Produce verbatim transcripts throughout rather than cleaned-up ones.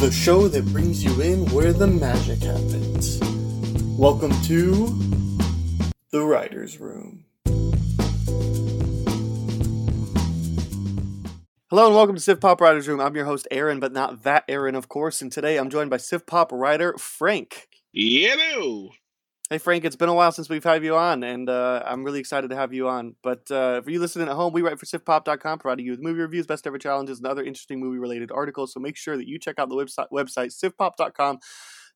The show that brings you in where the magic happens. Welcome to The Writer's Room. Hello and welcome to SifPop Writer's Room. I'm your host Aaron, but not that Aaron, of course. And today I'm joined by SifPop writer Frank. Hello. Hey Frank, it's been a while since we've had you on, and uh, I'm really excited to have you on. But uh, for you listening at home, we write for SifPop dot com, providing you with movie reviews, best ever challenges, and other interesting movie-related articles. So make sure that you check out the website, website SifPop dot com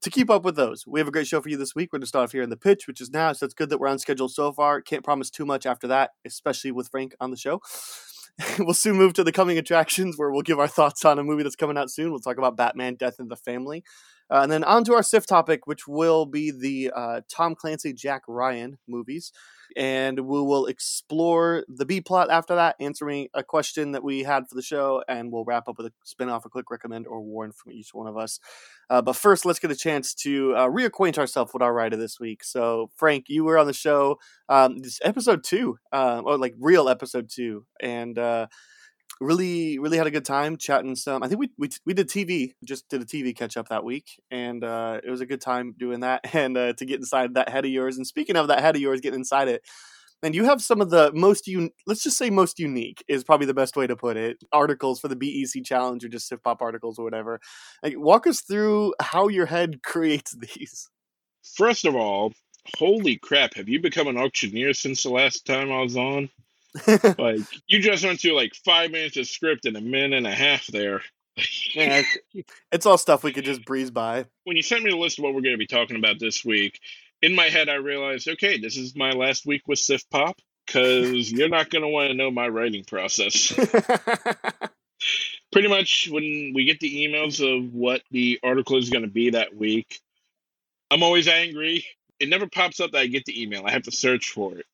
to keep up with those. We have a great show for you this week. We're going to start off here in the pitch, which is now, so it's good that we're on schedule so far. Can't promise too much after that, especially with Frank on the show. We'll soon move to the coming attractions, where we'll give our thoughts on a movie that's coming out soon. We'll talk about Batman: Death in the Family. Uh, and then on to our SIF topic, which will be the uh, Tom Clancy, Jack Ryan movies. And we will explore the B-plot after that, answering a question that we had for the show. And we'll wrap up with a spin-off, a quick recommend, or warn from each one of us. Uh, but first, let's get a chance to uh, reacquaint ourselves with our writer this week. So, Frank, you were on the show um, this episode two, uh, or like real episode two. And... Uh, Really, really had a good time chatting some. I think we we we did T V, just did a T V catch up that week, and uh, it was a good time doing that and uh, to get inside that head of yours. And speaking of that head of yours, getting inside it, and you have some of the most un- let's just say most unique is probably the best way to put it. Articles for the B E C challenge or just SIFPOP articles or whatever. Like, walk us through how your head creates these. First of all, holy crap! Have you become an auctioneer since the last time I was on? Like, you just went through like five minutes of script in a minute and a half there. Yeah, it's, it's all stuff we could just breeze by. When you sent me the list of what we're going to be talking about this week, in my head I realized, okay, this is my last week with SIFPOP, because you're not going to want to know my writing process. Pretty much when we get the emails of what the article is going to be that week, I'm always angry. It never pops up that I get the email. I have to search for it.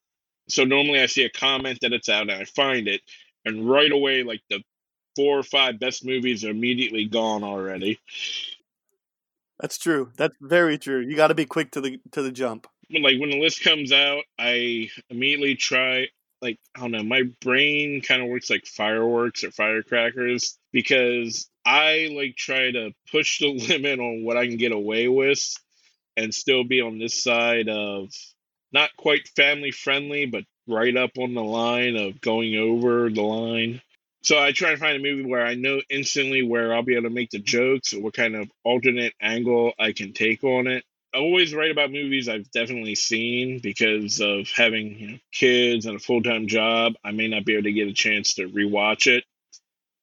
So normally I see a comment that it's out and I find it, and right away, like, the four or five best movies are immediately gone already. That's true. That's very true. You got to be quick to the to the jump. Like, when the list comes out, I immediately try, like, I don't know, my brain kind of works like fireworks or firecrackers, because I, like, try to push the limit on what I can get away with and still be on this side of... not quite family friendly, but right up on the line of going over the line. So I try to find a movie where I know instantly where I'll be able to make the jokes or what kind of alternate angle I can take on it. I always write about movies I've definitely seen because of having, you know, kids and a full-time job. I may not be able to get a chance to rewatch it,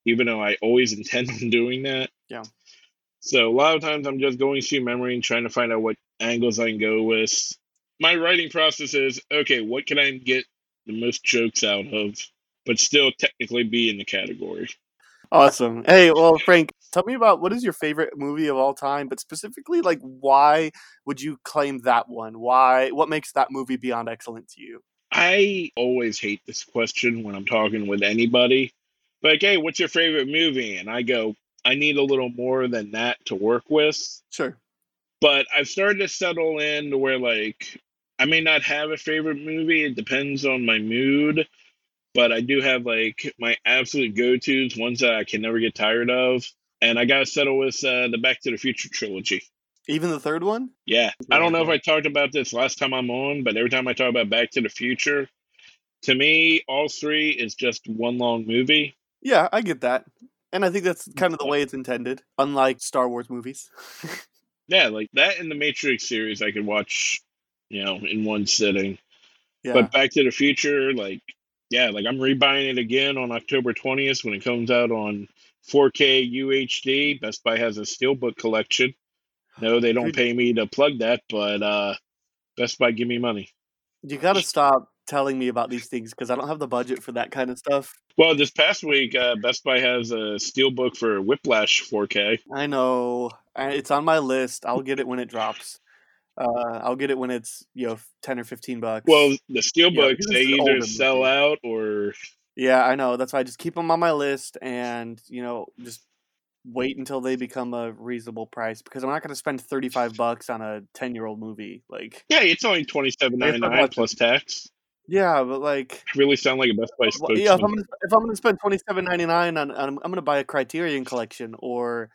even though I always intend on doing that. Yeah. So a lot of times I'm just going through memory and trying to find out what angles I can go with. My writing process is, okay, what can I get the most jokes out of, but still technically be in the category? Awesome. Hey, well, Frank, tell me about what is your favorite movie of all time, but specifically, like, why would you claim that one? Why? What makes that movie beyond excellent to you? I always hate this question when I'm talking with anybody. Like, hey, what's your favorite movie? And I go, I need a little more than that to work with. Sure. But I've started to settle in to where, like, I may not have a favorite movie. It depends on my mood. But I do have, like, my absolute go-tos, ones that I can never get tired of. And I got to settle with uh, the Back to the Future trilogy. Even the third one? Yeah. I don't know if I talked about this last time I'm on, but every time I talk about Back to the Future, to me, all three is just one long movie. Yeah, I get that. And I think that's kind of the way it's intended, unlike Star Wars movies. Yeah, like, that and the Matrix series I could watch, you know, in one sitting. Yeah. But Back to the Future, like, yeah, like, I'm rebuying it again on October twentieth when it comes out on four K U H D. Best Buy has a Steelbook collection. No, they don't pay me to plug that, but uh, Best Buy, give me money. You got to stop telling me about these things because I don't have the budget for that kind of stuff. Well, this past week, uh, Best Buy has a Steelbook for Whiplash four K. I know. It's on my list. I'll get it when it drops. Uh, I'll get it when it's, you know, ten or fifteen bucks. Well, the Steelbooks, yeah, they either sell movie. out or... Yeah, I know. That's why I just keep them on my list and, you know, just wait until they become a reasonable price because I'm not going to spend thirty-five bucks on a ten-year-old movie. Like, yeah, it's only twenty-seven ninety-nine plus tax. Yeah, but like... I really sound like a Best Buy spokesman. Yeah, if I'm going to spend twenty-seven ninety-nine on, on, I'm going to buy a Criterion collection or,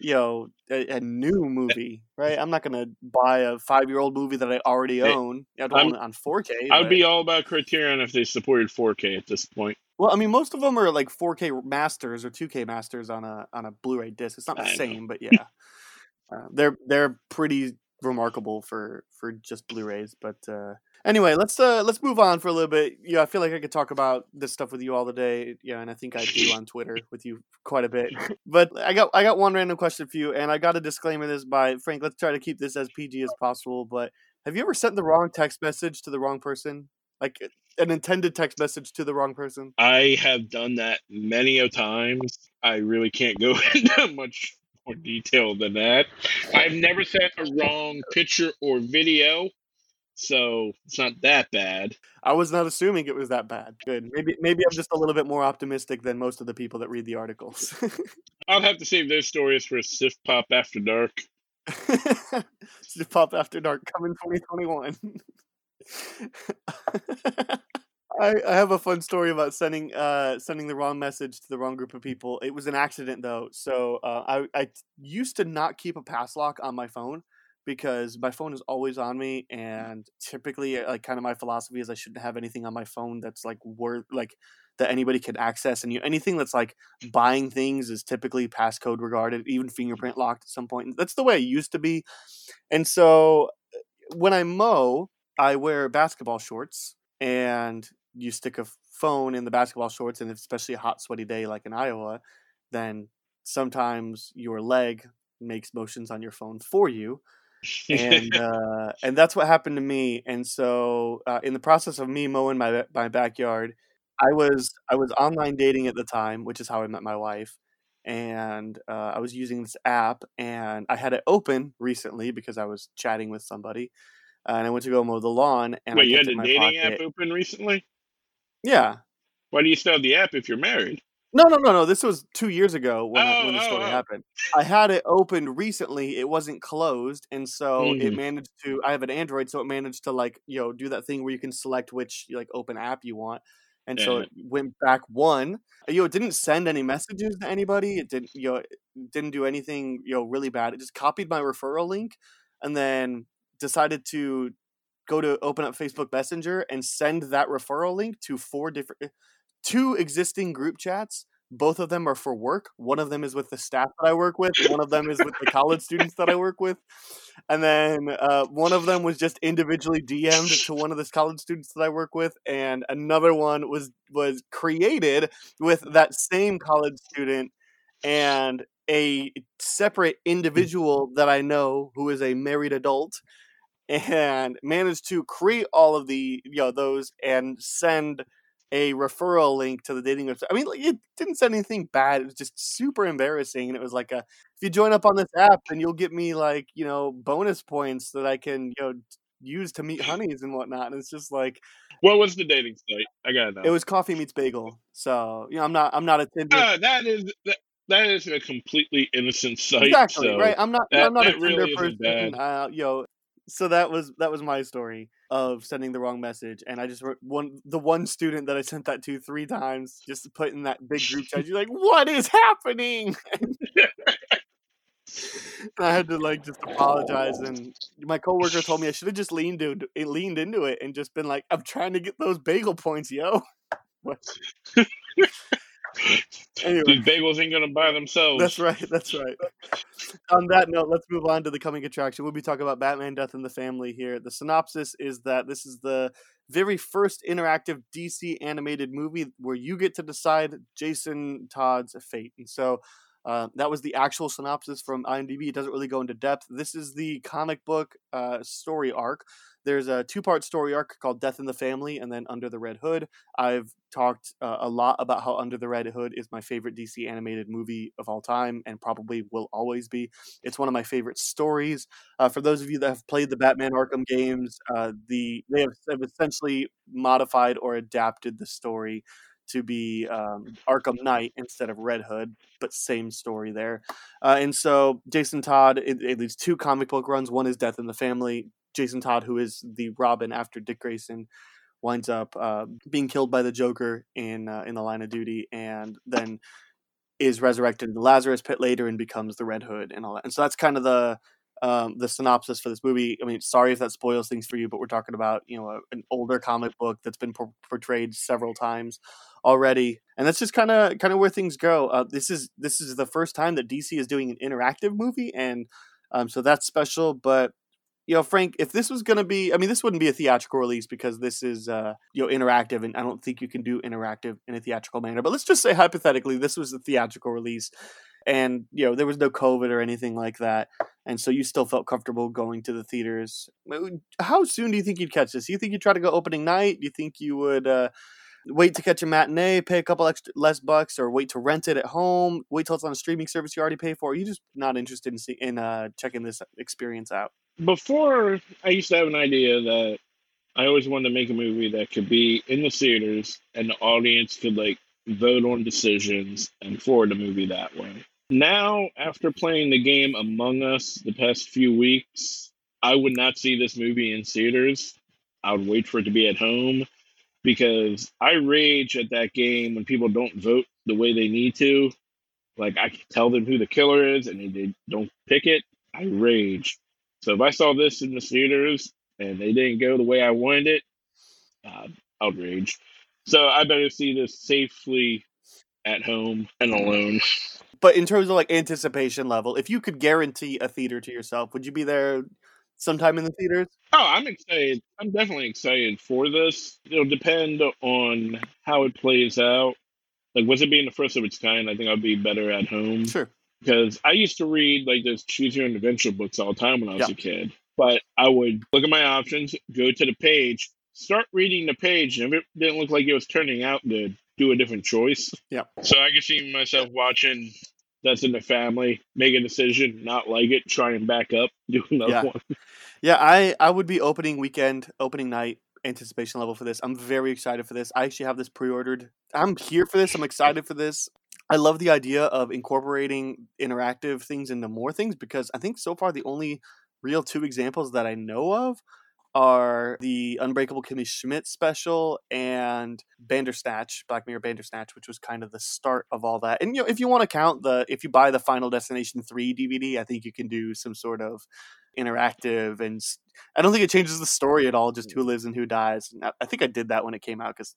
you know, a, a new movie, right? I'm not going to buy a five-year-old movie that I already own. I don't I'm, own it on four K. I would but... be all about Criterion if they supported four K at this point. Well, I mean, most of them are like four K masters or two K masters on a on a Blu-ray disc. It's not the I same, know. But yeah, uh, they're they're pretty remarkable for, for just Blu-rays. But uh, anyway, let's uh, let's move on for a little bit. Yeah, I feel like I could talk about this stuff with you all the day. Yeah, and I think I do on Twitter with you quite a bit. But I got I got one random question for you, and I got to disclaimer this by Frank. Let's try to keep this as P G as possible. But have you ever sent the wrong text message to the wrong person? Like an intended text message to the wrong person? I have done that many a times. I really can't go into much more detail than that. I've never sent a wrong picture or video, so it's not that bad. I was not assuming it was that bad. Good. Maybe maybe I'm just a little bit more optimistic than most of the people that read the articles. I'll have to save those stories for SifPop After Dark. SifPop After Dark coming twenty twenty-one. I, I have a fun story about sending uh sending the wrong message to the wrong group of people. It was an accident though, so uh, I I used to not keep a passlock on my phone because my phone is always on me, and typically, like, kind of my philosophy is I shouldn't have anything on my phone that's like worth like that anybody can access, and you anything that's like buying things is typically passcode regarded, even fingerprint locked at some point. That's the way it used to be, and so when I mow, I wear basketball shorts, and you stick a phone in the basketball shorts, and especially a hot, sweaty day like in Iowa, then sometimes your leg makes motions on your phone for you. And uh, and that's what happened to me. And so uh, in the process of me mowing my my backyard, I was I was online dating at the time, which is how I met my wife. And uh, I was using this app, and I had it open recently because I was chatting with somebody. Uh, and I went to go mow the lawn. And Wait, I you had a dating pocket. app open recently? Yeah. Why do you still have the app if you're married? No, no, no, no. This was two years ago when, oh, I, when the story oh, oh. happened. I had it opened recently. It wasn't closed. And so mm. it managed to, I have an Android, so it managed to, like, you know, do that thing where you can select which, like, open app you want. And yeah. so it went back one. You know, it didn't send any messages to anybody. It didn't, you know, it didn't do anything, you know, really bad. It just copied my referral link. And then decided to go to open up Facebook Messenger and send that referral link to four different, two existing group chats. Both of them are for work. One of them is with the staff that I work with. One of them is with the college students that I work with. And then uh, one of them was just individually D M'd to one of the college students that I work with. And another one was, was created with that same college student and a separate individual that I know who is a married adult, and managed to create all of the, you know, those and send a referral link to the dating website. I mean, like, it didn't send anything bad. It was just super embarrassing. And it was like, a, if you join up on this app, then you'll get me, like, you know, bonus points that I can, you know, use to meet honeys and whatnot. And it's just like, what was the dating site? I gotta know. It was Coffee Meets Bagel. So, you know, I'm not, I'm not a Tinder. Uh, that is, that- That is a completely innocent site. Exactly, so right? I'm not. That, I'm not a Tinder really person. Uh, you know, so that was that was my story of sending the wrong message, and I just one the one student that I sent that to three times just to put in that big group chat. You're like, what is happening? And I had to, like, just apologize, and my coworker told me I should have just leaned into it, leaned into it, and just been like, I'm trying to get those bagel points, yo. Anyway. These bagels ain't gonna buy themselves. That's right, that's right. On that note, let's move on to the coming attraction. We'll be talking about Batman: Death in the Family here. The synopsis is that this is the very first interactive D C animated movie where you get to decide Jason Todd's fate. And so uh, that was the actual synopsis from IMDb. It doesn't really go into depth. This is the comic book uh, story arc. There's a two-part story arc called Death in the Family and then Under the Red Hood. I've talked uh, a lot about how Under the Red Hood is my favorite D C animated movie of all time and probably will always be. It's one of my favorite stories. Uh, for those of you that have played the Batman Arkham games, uh, the they have, have essentially modified or adapted the story to be um, Arkham Knight instead of Red Hood, but same story there. Uh, and so Jason Todd, it, it leads two comic book runs. One is Death in the Family. Jason Todd, who is the Robin after Dick Grayson, winds up uh, being killed by the Joker in uh, in the line of duty, and then is resurrected in the Lazarus Pit later and becomes the Red Hood and all that. And so that's kind of the um, the synopsis for this movie. I mean, sorry if that spoils things for you, but we're talking about, you know, a, an older comic book that's been por- portrayed several times already, and that's just kind of kind of where things go. Uh, this is this is the first time that D C is doing an interactive movie, and um, so that's special, but. You know, Frank, if this was going to be, I mean, this wouldn't be a theatrical release because this is, uh, you know, interactive, and I don't think you can do interactive in a theatrical manner. But let's just say hypothetically, this was a theatrical release and, you know, there was no COVID or anything like that. And so you still felt comfortable going to the theaters. How soon do you think you'd catch this? Do you think you'd try to go opening night? Do you think you would uh, wait to catch a matinee, pay a couple extra less bucks, or wait to rent it at home? Wait till it's on a streaming service you already pay for? Or are you just not interested in, see, in uh, checking this experience out? Before, I used to have an idea that I always wanted to make a movie that could be in the theaters and the audience could, like, vote on decisions and forward the movie that way. Now, after playing the game Among Us the past few weeks, I would not see this movie in theaters. I would wait for it to be at home because I rage at that game when people don't vote the way they need to. Like, I tell them who the killer is and they don't pick it. I rage. So if I saw this in the theaters and they didn't go the way I wanted it, uh, I'd rage. So I better see this safely at home and alone. But in terms of, like, anticipation level, if you could guarantee a theater to yourself, would you be there sometime in the theaters? Oh, I'm excited. I'm definitely excited for this. It'll depend on how it plays out. Like, with it being the first of its kind, I think I'd be better at home. Sure. Because I used to read, like, those Choose Your Own Adventure books all the time when I was yeah. a kid. But I would look at my options, go to the page, start reading the page, and if it didn't look like it was turning out good, do a different choice. Yeah. So I could see myself watching That's in the Family, make a decision, not like it, try and back up, do another yeah. one. Yeah, I, I would be opening weekend, opening night, anticipation level for this. I'm very excited for this. I actually have this pre-ordered. I'm here for this. I'm excited for this. I love the idea of incorporating interactive things into more things because I think so far the only real two examples that I know of are the Unbreakable Kimmy Schmidt special and Bandersnatch, Black Mirror Bandersnatch, which was kind of the start of all that. And, you know, if you want to count the, if you buy the Final Destination three D V D, I think you can do some sort of interactive, and I don't think it changes the story at all, just who lives and who dies. And I think I did that when it came out because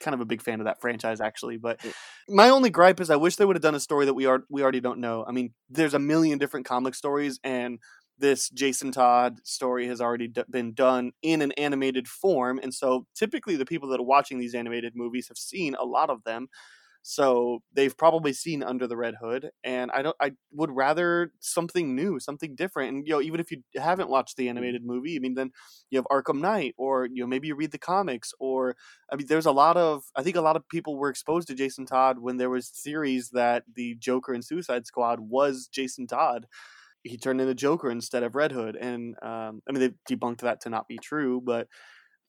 kind of a big fan of that franchise, actually. But my only gripe is I wish they would have done a story that we are we already don't know. I mean, there's a million different comic stories, and this Jason Todd story has already d- been done in an animated form. And so typically the people that are watching these animated movies have seen a lot of them. So they've probably seen Under the Red Hood, and I don't. I would rather something new, something different. And, you know, even if you haven't watched the animated movie, I mean, then you have Arkham Knight, or, you know, maybe you read the comics, or I mean, there's a lot of. I think a lot of people were exposed to Jason Todd when there was theories that the Joker in Suicide Squad was Jason Todd. He turned into Joker instead of Red Hood, and um, I mean, they debunked that to not be true. But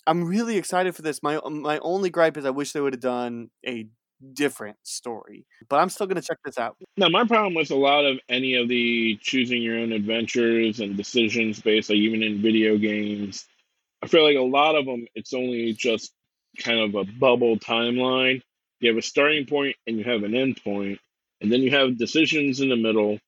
I'm really excited for this. My my only gripe is I wish they would have done a different story, but I'm still going to check this out. Now, my problem with a lot of any of the choosing your own adventures and decisions based, like even in video games, I feel like a lot of them, it's only just kind of a bubble timeline. You have a starting point and you have an end point, and then you have decisions in the middle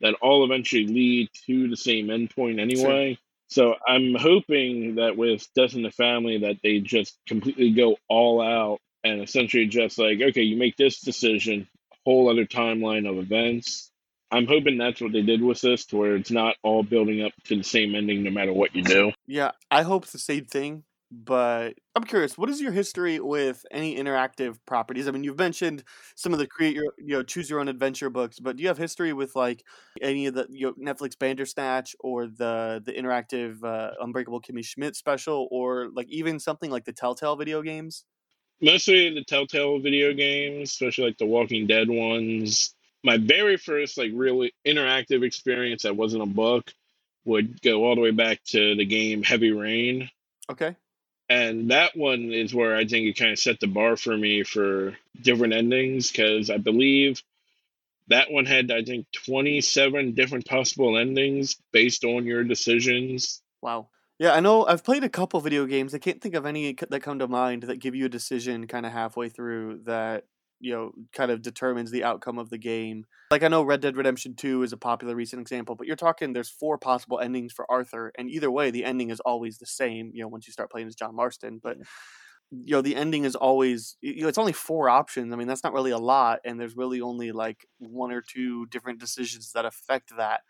that all eventually lead to the same end point anyway. Sure. So I'm hoping that with Death in the Family that they just completely go all out and essentially just like, okay, you make this decision, a whole other timeline of events. I'm hoping that's what they did with this, to where it's not all building up to the same ending no matter what you do. Yeah, I hope the same thing. But I'm curious, what is your history with any interactive properties? I mean, you've mentioned some of the create your, you know, choose your own adventure books, but do you have history with like any of the, you know, Netflix Bandersnatch or the the interactive uh, Unbreakable Kimmy Schmidt special, or like even something like the Telltale video games? Mostly the Telltale video games, especially like the Walking Dead ones. My very first like really interactive experience that wasn't a book would go all the way back to the game Heavy Rain. Okay. And that one is where I think it kind of set the bar for me for different endings, because I believe that one had, I think, twenty-seven different possible endings based on your decisions. Wow. Yeah, I know I've played a couple video games. I can't think of any that come to mind that give you a decision kind of halfway through that, you know, kind of determines the outcome of the game. Like I know Red Dead Redemption two is a popular recent example, but you're talking there's four possible endings for Arthur, and either way the ending is always the same, you know, once you start playing as John Marston. But you know, the ending is always, you know, it's only four options. I mean, that's not really a lot, and there's really only like one or two different decisions that affect that.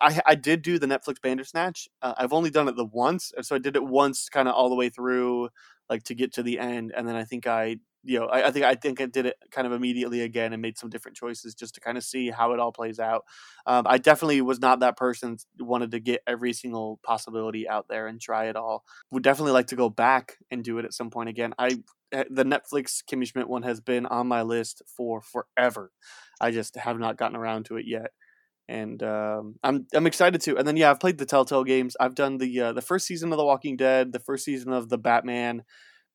I I did do the Netflix Bandersnatch. Uh, I've only done it the once, so I did it once kind of all the way through like to get to the end, and then I think I You know, I, I think I think I did it kind of immediately again and made some different choices just to kind of see how it all plays out. Um, I definitely was not that person who wanted to get every single possibility out there and try it all. Would definitely like to go back and do it at some point again. I the Netflix Kimmy Schmidt one has been on my list for forever. I just have not gotten around to it yet, and um, I'm I'm excited to. And then yeah, I've played the Telltale games. I've done the uh, the first season of The Walking Dead, the first season of the Batman.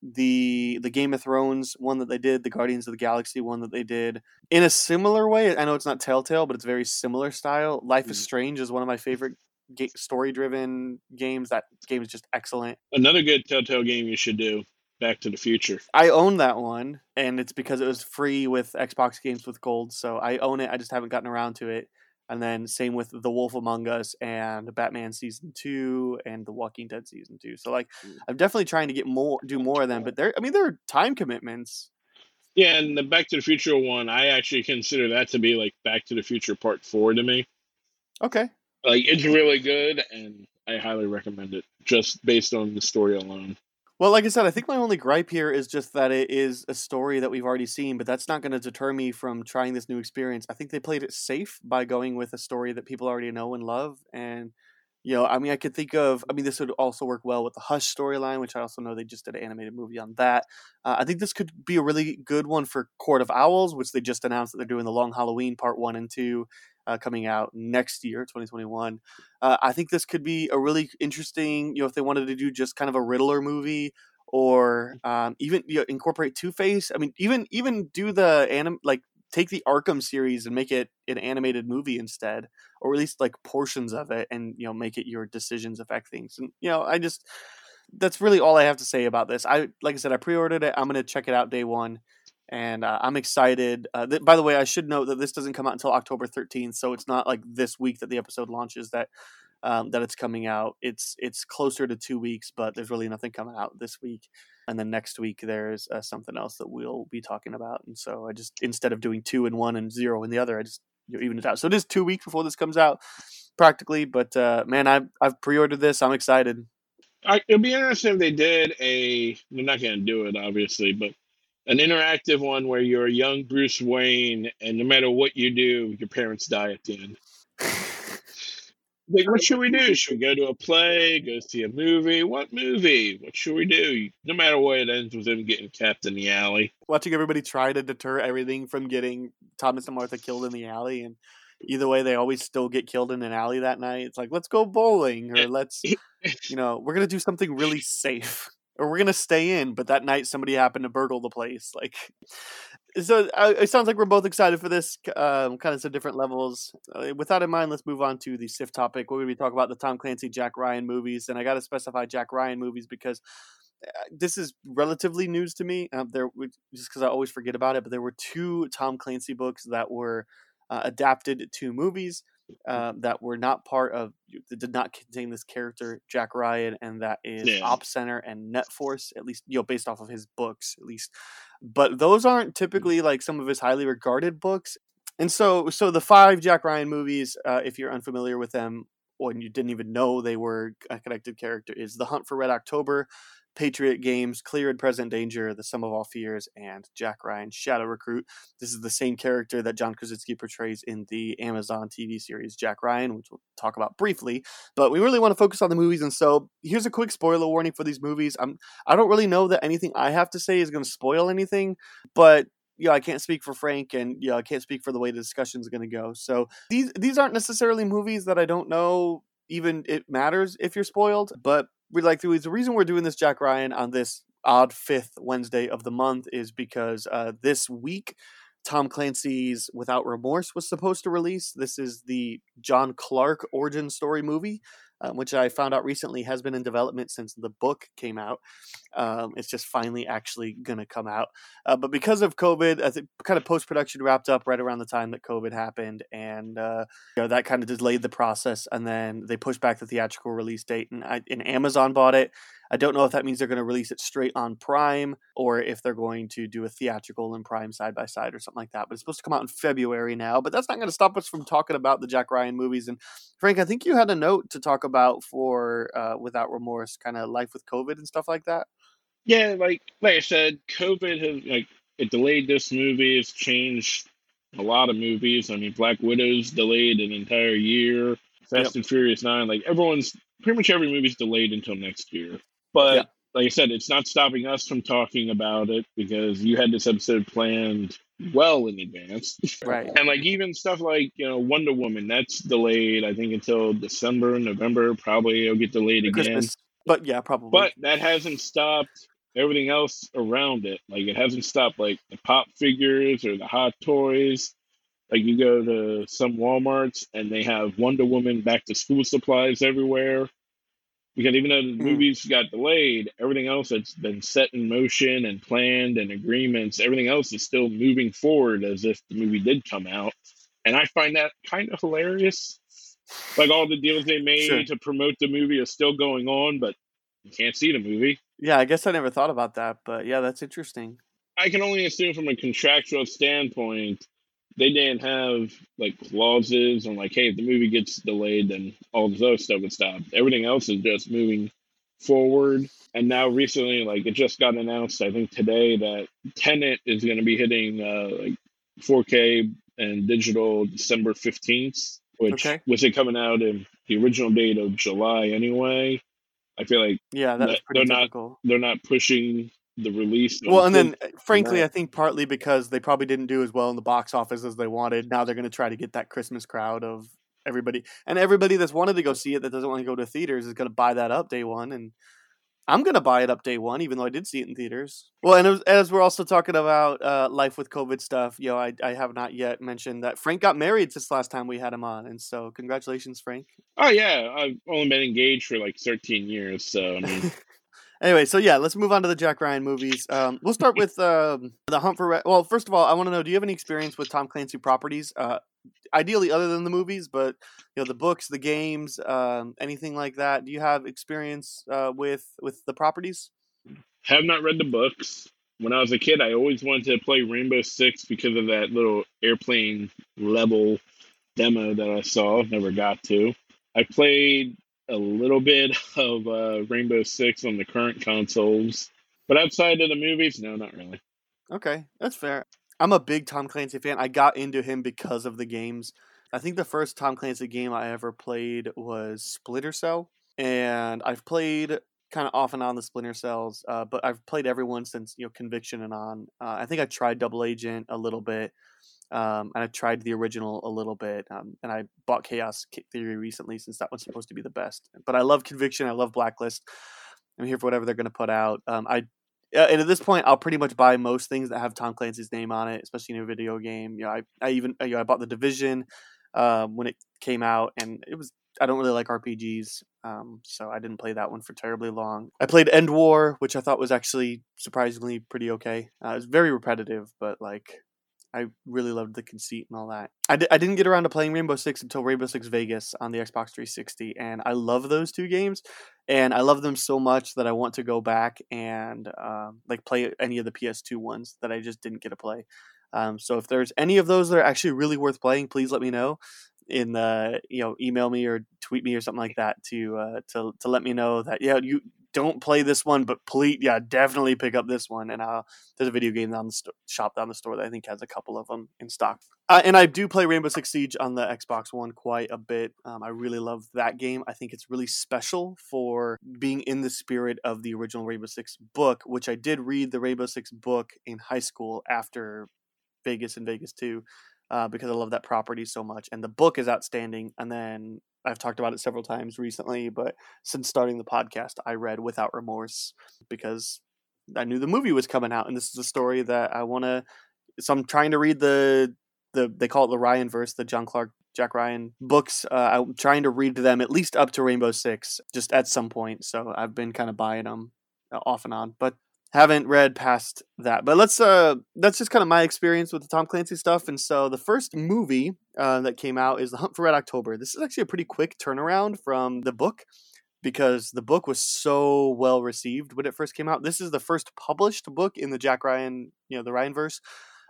the the Game of Thrones one that they did, the Guardians of the Galaxy one that they did. In a similar way, I know it's not Telltale, but it's very similar style. Life mm. is Strange is one of my favorite ga- story-driven games. That game is just excellent. Another good Telltale game you should do, Back to the Future. I own that one, and it's because it was free with Xbox Games with Gold, so I own it. I just haven't gotten around to it. And then same with The Wolf Among Us and Batman Season two and The Walking Dead Season two. So, like, I'm definitely trying to get more, do more of them. But, there, I mean, there are time commitments. Yeah, and the Back to the Future one, I actually consider that to be, like, Back to the Future Part four to me. Okay. Like, it's really good, and I highly recommend it, just based on the story alone. Well, like I said, I think my only gripe here is just that it is a story that we've already seen, but that's not going to deter me from trying this new experience. I think they played it safe by going with a story that people already know and love. And, you know, I mean, I could think of, I mean, this would also work well with the Hush storyline, which I also know they just did an animated movie on that. Uh, I think this could be a really good one for Court of Owls, which they just announced that they're doing the Long Halloween Part one and two. Uh, coming out next year, twenty twenty-one. Uh, I think this could be a really interesting, you know, if they wanted to do just kind of a Riddler movie, or um, even, you know, incorporate Two-Face. I mean, even even do the anim like take the Arkham series and make it an animated movie instead, or at least like portions of it, and, you know, make it your decisions affect things. And, you know, I just, that's really all I have to say about this. I, like I said, I pre-ordered it. I'm going to check it out day one. And uh, I'm excited. Uh, th- by the way, I should note that this doesn't come out until October thirteenth, so it's not like this week that the episode launches that um, that it's coming out. It's it's closer to two weeks, but there's really nothing coming out this week. And then next week there's uh, something else that we'll be talking about. And so I just, instead of doing two in one and zero in the other, I just, you know, even it out. So it is two weeks before this comes out, practically. But uh, man, I've I've pre-ordered this. I'm excited. I, it'd be interesting if they did a. We're not going to do it, obviously, but. An interactive one where you're a young Bruce Wayne, and no matter what you do, your parents die at the end. Like, what should we do? Should we go to a play? Go see a movie? What movie? What should we do? No matter what, it ends with him getting capped in the alley. Watching everybody try to deter everything from getting Thomas and Martha killed in the alley, and either way, they always still get killed in an alley that night. It's like, let's go bowling, or let's, you know, we're going to do something really safe. Or we're going to stay in, but that night somebody happened to burgle the place. Like, so it sounds like we're both excited for this, um, kind of some different levels. Uh, with that in mind, let's move on to the SIF topic, where we talk about the Tom Clancy, Jack Ryan movies. And I got to specify Jack Ryan movies because this is relatively news to me. Um, there, just because I always forget about it, but there were two Tom Clancy books that were uh, adapted to movies. Uh, that were not part of, that did not contain this character Jack Ryan, and that is yeah. Op Center and Net Force, at least, you know, based off of his books, at least. But those aren't typically like some of his highly regarded books. And so, so the five Jack Ryan movies, uh, if you're unfamiliar with them, or you didn't even know they were a connected character, is The Hunt for Red October, Patriot Games, Clear and Present Danger, The Sum of All Fears, and Jack Ryan: Shadow Recruit. This is the same character that John Krasinski portrays in the Amazon T V series Jack Ryan, which we'll talk about briefly, but we really want to focus on the movies, and so here's a quick spoiler warning for these movies. I'm, I don't really know that anything I have to say is going to spoil anything, but you know, I can't speak for Frank, and you know, I can't speak for the way the discussion is going to go. So these these aren't necessarily movies that I don't know even it matters if you're spoiled, but we like to, the reason we're doing this Jack Ryan on this odd fifth Wednesday of the month is because uh, this week, Tom Clancy's Without Remorse was supposed to release. This is the John Clark origin story movie, um, which I found out recently has been in development since the book came out. Um, it's just finally actually going to come out. Uh, but because of COVID, I think kind of post-production wrapped up right around the time that COVID happened. And uh, you know, that kind of delayed the process. And then they pushed back the theatrical release date, and, I, and Amazon bought it. I don't know if that means they're going to release it straight on Prime or if they're going to do a theatrical and Prime side by side or something like that. But it's supposed to come out in February now. But that's not going to stop us from talking about the Jack Ryan movies. And Frank, I think you had a note to talk about for uh, Without Remorse, kind of life with COVID and stuff like that. Yeah, like like I said, COVID has like it delayed this movie. It's changed a lot of movies. I mean, Black Widow's delayed an entire year. Fast yep. and Furious nine, like everyone's pretty much every movie's delayed until next year. But yep. like I said, it's not stopping us from talking about it because you had this episode planned well in advance, right? And like even stuff like you know Wonder Woman, that's delayed. I think until December, November, probably it'll get delayed again. Christmas. But yeah, probably. But that hasn't stopped everything else around it. Like it hasn't stopped like the pop figures or the hot toys. Like you go to some Walmarts and they have Wonder Woman back to school supplies everywhere. Because even though the mm. movies got delayed, everything else that's been set in motion and planned and agreements, everything else is still moving forward as if the movie did come out. And I find that kind of hilarious. Like all the deals they made sure. to promote the movie are still going on, but you can't see the movie. Yeah, I guess I never thought about that, but yeah, that's interesting. I can only assume from a contractual standpoint, they didn't have like clauses on like, hey, if the movie gets delayed, then all this other stuff would stop. Everything else is just moving forward. And now recently, like it just got announced, I think today, that Tenet is going to be hitting uh, like four K and digital December fifteenth. Which okay. was it coming out in the original date of July anyway? I feel like yeah, that's pretty they're typical. Not they're not pushing the release. Well, and then frankly, I think partly because they probably didn't do as well in the box office as they wanted. Now they're going to try to get that Christmas crowd of everybody, and everybody that's wanted to go see it that doesn't want to go to theaters is going to buy that up day one. And I'm going to buy it up day one, even though I did see it in theaters. Well, and as we're also talking about uh, life with COVID stuff, you know, I, I have not yet mentioned that Frank got married since last time we had him on. And so congratulations, Frank. Oh, yeah. I've only been engaged for like thirteen years. So, I mean. Anyway, so yeah, let's move on to the Jack Ryan movies. Um, we'll start with um, The Hunt for Red. Well, first of all, I want to know, do you have any experience with Tom Clancy properties? Uh, ideally, other than the movies, but you know, the books, the games, um, anything like that. Do you have experience uh, with with the properties? Have not read the books. When I was a kid, I always wanted to play Rainbow Six because of that little airplane level demo that I saw. Never got to. I played a little bit of uh, Rainbow Six on the current consoles. But outside of the movies, no, not really. Okay, that's fair. I'm a big Tom Clancy fan. I got into him because of the games. I think the first Tom Clancy game I ever played was Splinter Cell. And I've played kind of off and on the Splinter Cells, uh, but I've played everyone since you know Conviction and on. Uh, I think I tried Double Agent a little bit. Um, and I tried the original a little bit, um, and I bought Chaos Theory recently since that one's supposed to be the best. But I love Conviction. I love Blacklist. I'm here for whatever they're going to put out. Um, I and at this point, I'll pretty much buy most things that have Tom Clancy's name on it, especially in a video game. You know, I I even you know, I bought The Division uh, when it came out, and it was I don't really like R P Gs, um, so I didn't play that one for terribly long. I played End War, which I thought was actually surprisingly pretty okay. Uh, it was very repetitive, but like. I really loved the conceit and all that. I, d- I didn't get around to playing Rainbow Six until Rainbow Six Vegas on the Xbox three sixty, and I love those two games, and I love them so much that I want to go back and um, like play any of the P S two ones that I just didn't get to play. Um, so if there's any of those that are actually really worth playing, please let me know in the you know email me or tweet me or something like that to uh, to to let me know that yeah you don't play this one, but please, yeah, definitely pick up this one. And uh, there's a video game down the st- shop down the store that I think has a couple of them in stock. Uh, and I do play Rainbow Six Siege on the Xbox One quite a bit. Um, I really love that game. I think it's really special for being in the spirit of the original Rainbow Six book, which I did read the Rainbow Six book in high school after Vegas and Vegas two, uh, because I love that property so much. And the book is outstanding. And then I've talked about it several times recently, but since starting the podcast, I read Without Remorse because I knew the movie was coming out. And this is a story that I want to, so I'm trying to read the, the, they call it the Ryan verse, the John Clark, Jack Ryan books. Uh, I'm trying to read them at least up to Rainbow Six just at some point. So I've been kind of buying them off and on, but haven't read past that. But let's, uh, that's just kind of my experience with the Tom Clancy stuff. And so the first movie uh, that came out is The Hunt for Red October. This is actually a pretty quick turnaround from the book because the book was so well received when it first came out. This is the first published book in the Jack Ryan, you know, the Ryanverse.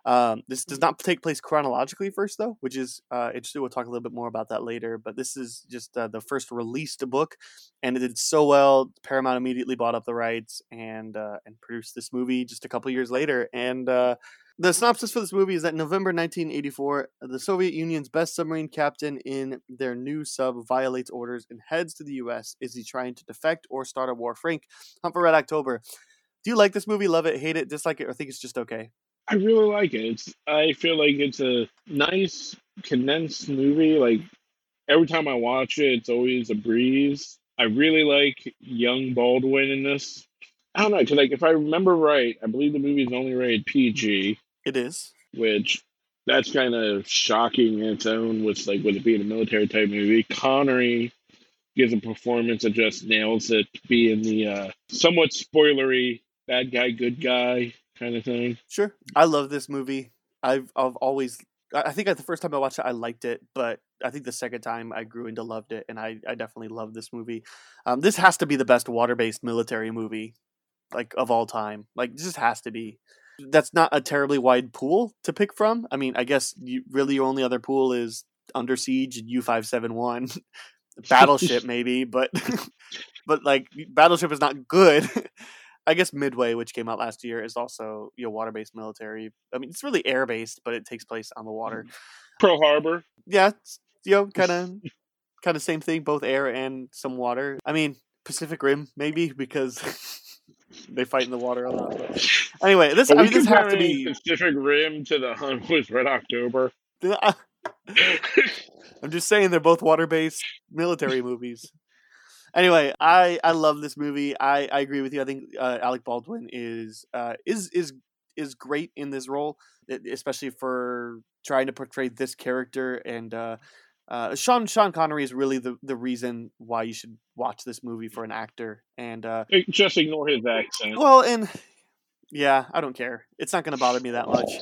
Um, this does not take place chronologically first, though, which is uh, interesting. We'll talk a little bit more about that later. But this is just uh, the first released book, and it did so well. Paramount immediately bought up the rights and uh, and produced this movie just a couple years later. And uh, the synopsis for this movie is that in November nineteen eighty-four, the Soviet Union's best submarine captain in their new sub violates orders and heads to the U S Is he trying to defect or start a war? Frank, Hunt for Red October. Do you like this movie? Love it? Hate it? Dislike it? Or think it's just okay? I really like it. It's, I feel like it's a nice, condensed movie. Like, every time I watch it, it's always a breeze. I really like young Baldwin in this. I don't know, because like, if I remember right, I believe the movie's only rated P G. It is. Which, that's kind of shocking in its own, with, like, with it being a military-type movie. Connery gives a performance that just nails it, being the uh, somewhat spoilery bad guy, good guy kind of thing. Sure. I love this movie. I've I've always, I think at the first time I watched it, I liked it, but I think the second time I grew into loved it, and I, I definitely love this movie. Um, this has to be the best water-based military movie, like, of all time. Like, this has to be. That's not a terribly wide pool to pick from. I mean, I guess you, really your only other pool is Under Siege and U five seventy-one. Battleship, maybe, but but, like, Battleship is not good. I guess Midway, which came out last year, is also, you know, water-based military. I mean, it's really air-based, but it takes place on the water. Pearl Harbor. Yeah, it's, you know, kind of kind of same thing, both air and some water. I mean, Pacific Rim, maybe, because they fight in the water a lot. But anyway, this, I mean, this has to be... Pacific Rim to The Hunt with Red October. I'm just saying they're both water-based military movies. Anyway, I, I love this movie. I, I agree with you. I think uh, Alec Baldwin is uh, is is is great in this role, especially for trying to portray this character. And uh, uh, Sean Sean Connery is really the, the reason why you should watch this movie for an actor. And uh, just ignore his accent. Well, and yeah, I don't care. It's not going to bother me that much.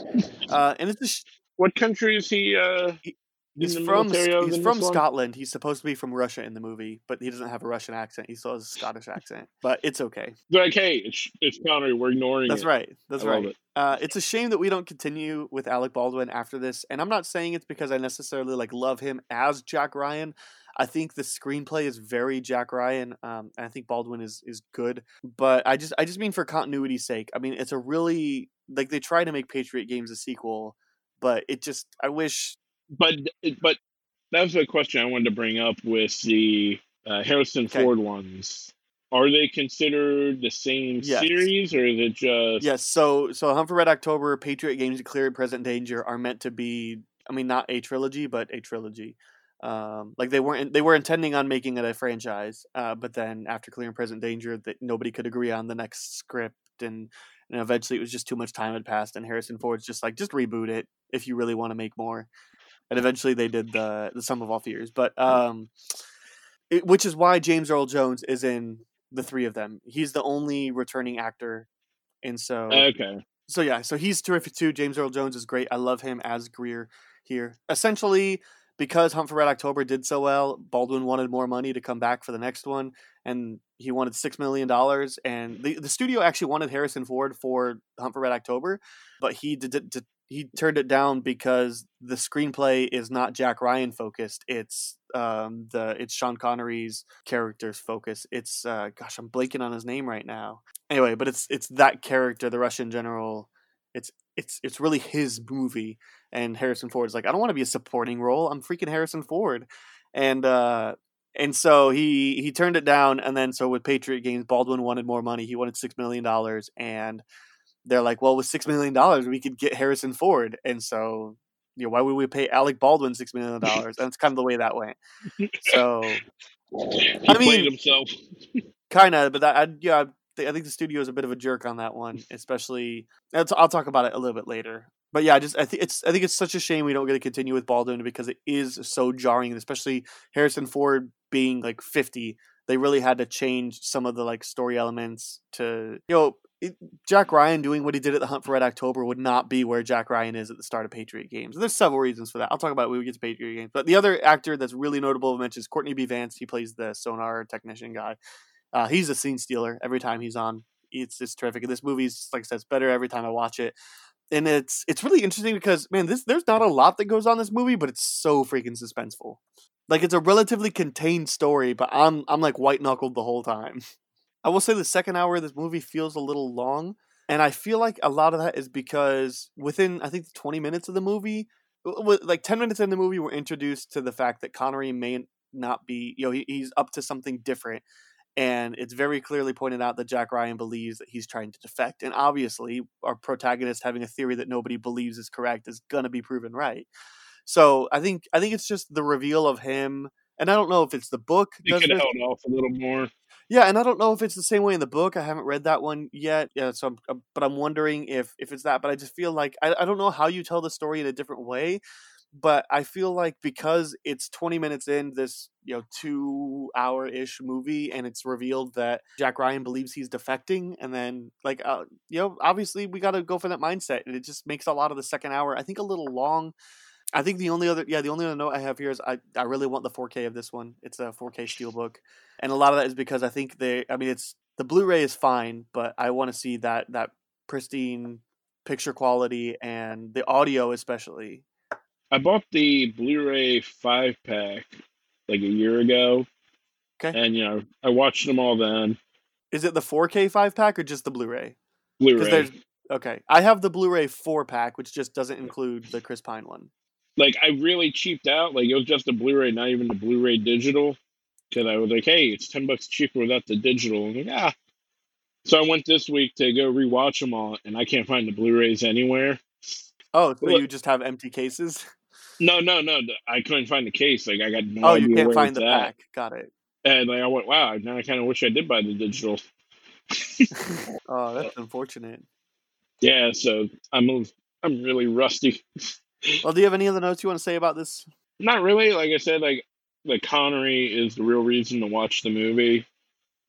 Uh, and it's a sh- what country is he? Uh... he He's from he's from Scotland. He's supposed to be from Russia in the movie, but he doesn't have a Russian accent. He still has a Scottish accent, but it's okay. They're like, hey, it's, it's Connery. We're ignoring it. That's right. That's right. It. Uh, it's a shame that we don't continue with Alec Baldwin after this. And I'm not saying it's because I necessarily like love him as Jack Ryan. I think the screenplay is very Jack Ryan. Um, and I think Baldwin is is good, but I just I just mean for continuity's sake. I mean, it's a really, like, they try to make Patriot Games a sequel, but it just I wish. But but that was a question I wanted to bring up with the uh, Harrison okay. Ford ones. Are they considered the same yes. series, or is it just... Yes, so so Hunt for Red October, Patriot Games, Clear and Present Danger are meant to be, I mean, not a trilogy, but a trilogy. Um, like, they weren't they were intending on making it a franchise, uh, but then after Clear and Present Danger, that nobody could agree on the next script, and, and eventually it was just too much time had passed, and Harrison Ford's just like, just reboot it if you really want to make more. And eventually they did the the Sum of All Fears, but um, it, which is why James Earl Jones is in the three of them. He's the only returning actor, and so okay, so yeah, so he's terrific too. James Earl Jones is great. I love him as Greer here. Essentially, because Hunt for Red October did so well, Baldwin wanted more money to come back for the next one, and he wanted six million dollars. And the the studio actually wanted Harrison Ford for Hunt for Red October, but he did. did he turned it down because the screenplay is not Jack Ryan focused. It's um, the it's Sean Connery's character's focus. It's uh, gosh, I'm blanking on his name right now. Anyway, but it's it's that character, the Russian general. It's it's it's really his movie, and Harrison Ford's like, I don't want to be a supporting role. I'm freaking Harrison Ford, and uh, and so he he turned it down. And then so with Patriot Games, Baldwin wanted more money. He wanted six million dollars, and they're like, well, with six million dollars, we could get Harrison Ford, and so you know, why would we pay Alec Baldwin six million dollars? And it's kind of the way that went. So he I mean, himself. kind of, but that, I, yeah, I think the studio is a bit of a jerk on that one, especially. I'll talk about it a little bit later. But yeah, I just I think it's I think it's such a shame we don't get to continue with Baldwin because it is so jarring, especially Harrison Ford being like fifty. They really had to change some of the like story elements to you know. Jack Ryan doing what he did at The Hunt for Red October would not be where Jack Ryan is at the start of Patriot Games. There's several reasons for that. I'll talk about it when we get to Patriot Games. But the other actor that's really notable mention is Courtney B. Vance. He plays the sonar technician guy. Uh, he's a scene stealer every time he's on. It's just terrific. And this movie's, like I said, it's better every time I watch it. And it's it's really interesting because, man, this there's not a lot that goes on in this movie, but it's so freaking suspenseful. Like, it's a relatively contained story, but I'm I'm like white-knuckled the whole time. I will say the second hour of this movie feels a little long, and I feel like a lot of that is because within, I think, twenty minutes of the movie, like ten minutes in the movie, we're introduced to the fact that Connery may not be, you know, he, he's up to something different, and it's very clearly pointed out that Jack Ryan believes that he's trying to defect, and obviously our protagonist having a theory that nobody believes is correct is going to be proven right. So I think I think it's just the reveal of him, and I don't know if it's the book. It could held off a little more. Yeah, and I don't know if it's the same way in the book. I haven't read that one yet. Yeah, so I'm, I'm, but I'm wondering if, if it's that. But I just feel like I, I don't know how you tell the story in a different way. But I feel like because it's twenty minutes in this, you know, two hour ish movie, and it's revealed that Jack Ryan believes he's defecting, and then like uh, you know, obviously we got to go for that mindset, and it just makes a lot of the second hour I think a little long. I think the only other, yeah, the only other note I have here is I, I really want the four K of this one. It's a four K Steelbook. And a lot of that is because I think they, I mean, it's, the Blu-ray is fine, but I want to see that, that pristine picture quality and the audio especially. I bought the Blu-ray five pack like a year ago. Okay. And, you know, I watched them all then. Is it the four K five pack or just the Blu-ray? Blu-ray. Okay. I have the Blu-ray four pack, which just doesn't include the Chris Pine one. Like, I really cheaped out. Like, it was just a Blu-ray, not even the Blu-ray digital. Because I was like, hey, it's ten bucks cheaper without the digital. And I'm like, ah. So I went this week to go rewatch them all, and I can't find the Blu-rays anywhere. Oh, so Look, you just have empty cases? No, no, no. I couldn't find the case. Like, I got no oh, idea where Oh, you can't find the at. Pack. Got it. And, like, I went, wow, now I kind of wish I did buy the digital. Oh, that's unfortunate. Yeah, so I'm I'm really rusty. Well, do you have any other notes you want to say about this? Not really. Like I said, like, like Connery is the real reason to watch the movie.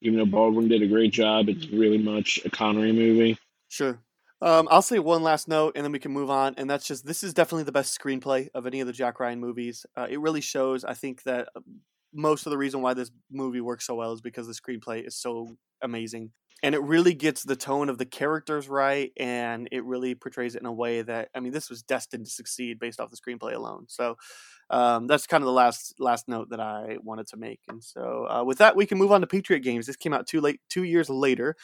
Even though Baldwin did a great job, it's really much a Connery movie. Sure. Um, I'll say one last note, and then we can move on. And that's just, this is definitely the best screenplay of any of the Jack Ryan movies. Uh, it really shows, I think, that most of the reason why this movie works so well is because the screenplay is so amazing. And it really gets the tone of the characters right, and it really portrays it in a way that, I mean, this was destined to succeed based off the screenplay alone. So um, that's kind of the last last note that I wanted to make. And so uh, with that, we can move on to Patriot Games. This came out too late, two years later.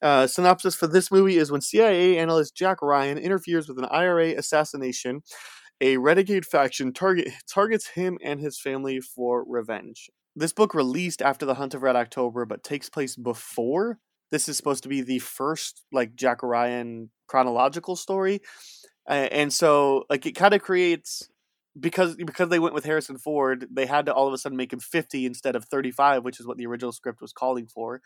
Uh, synopsis for this movie is when C I A analyst Jack Ryan interferes with an I R A assassination, a renegade faction target targets him and his family for revenge. This book released after The Hunt of Red October, but takes place before. This is supposed to be the first, like, Jack Ryan chronological story. Uh, and so, like, it kind of creates... Because because they went with Harrison Ford, they had to all of a sudden make him fifty instead of thirty-five, which is what the original script was calling for.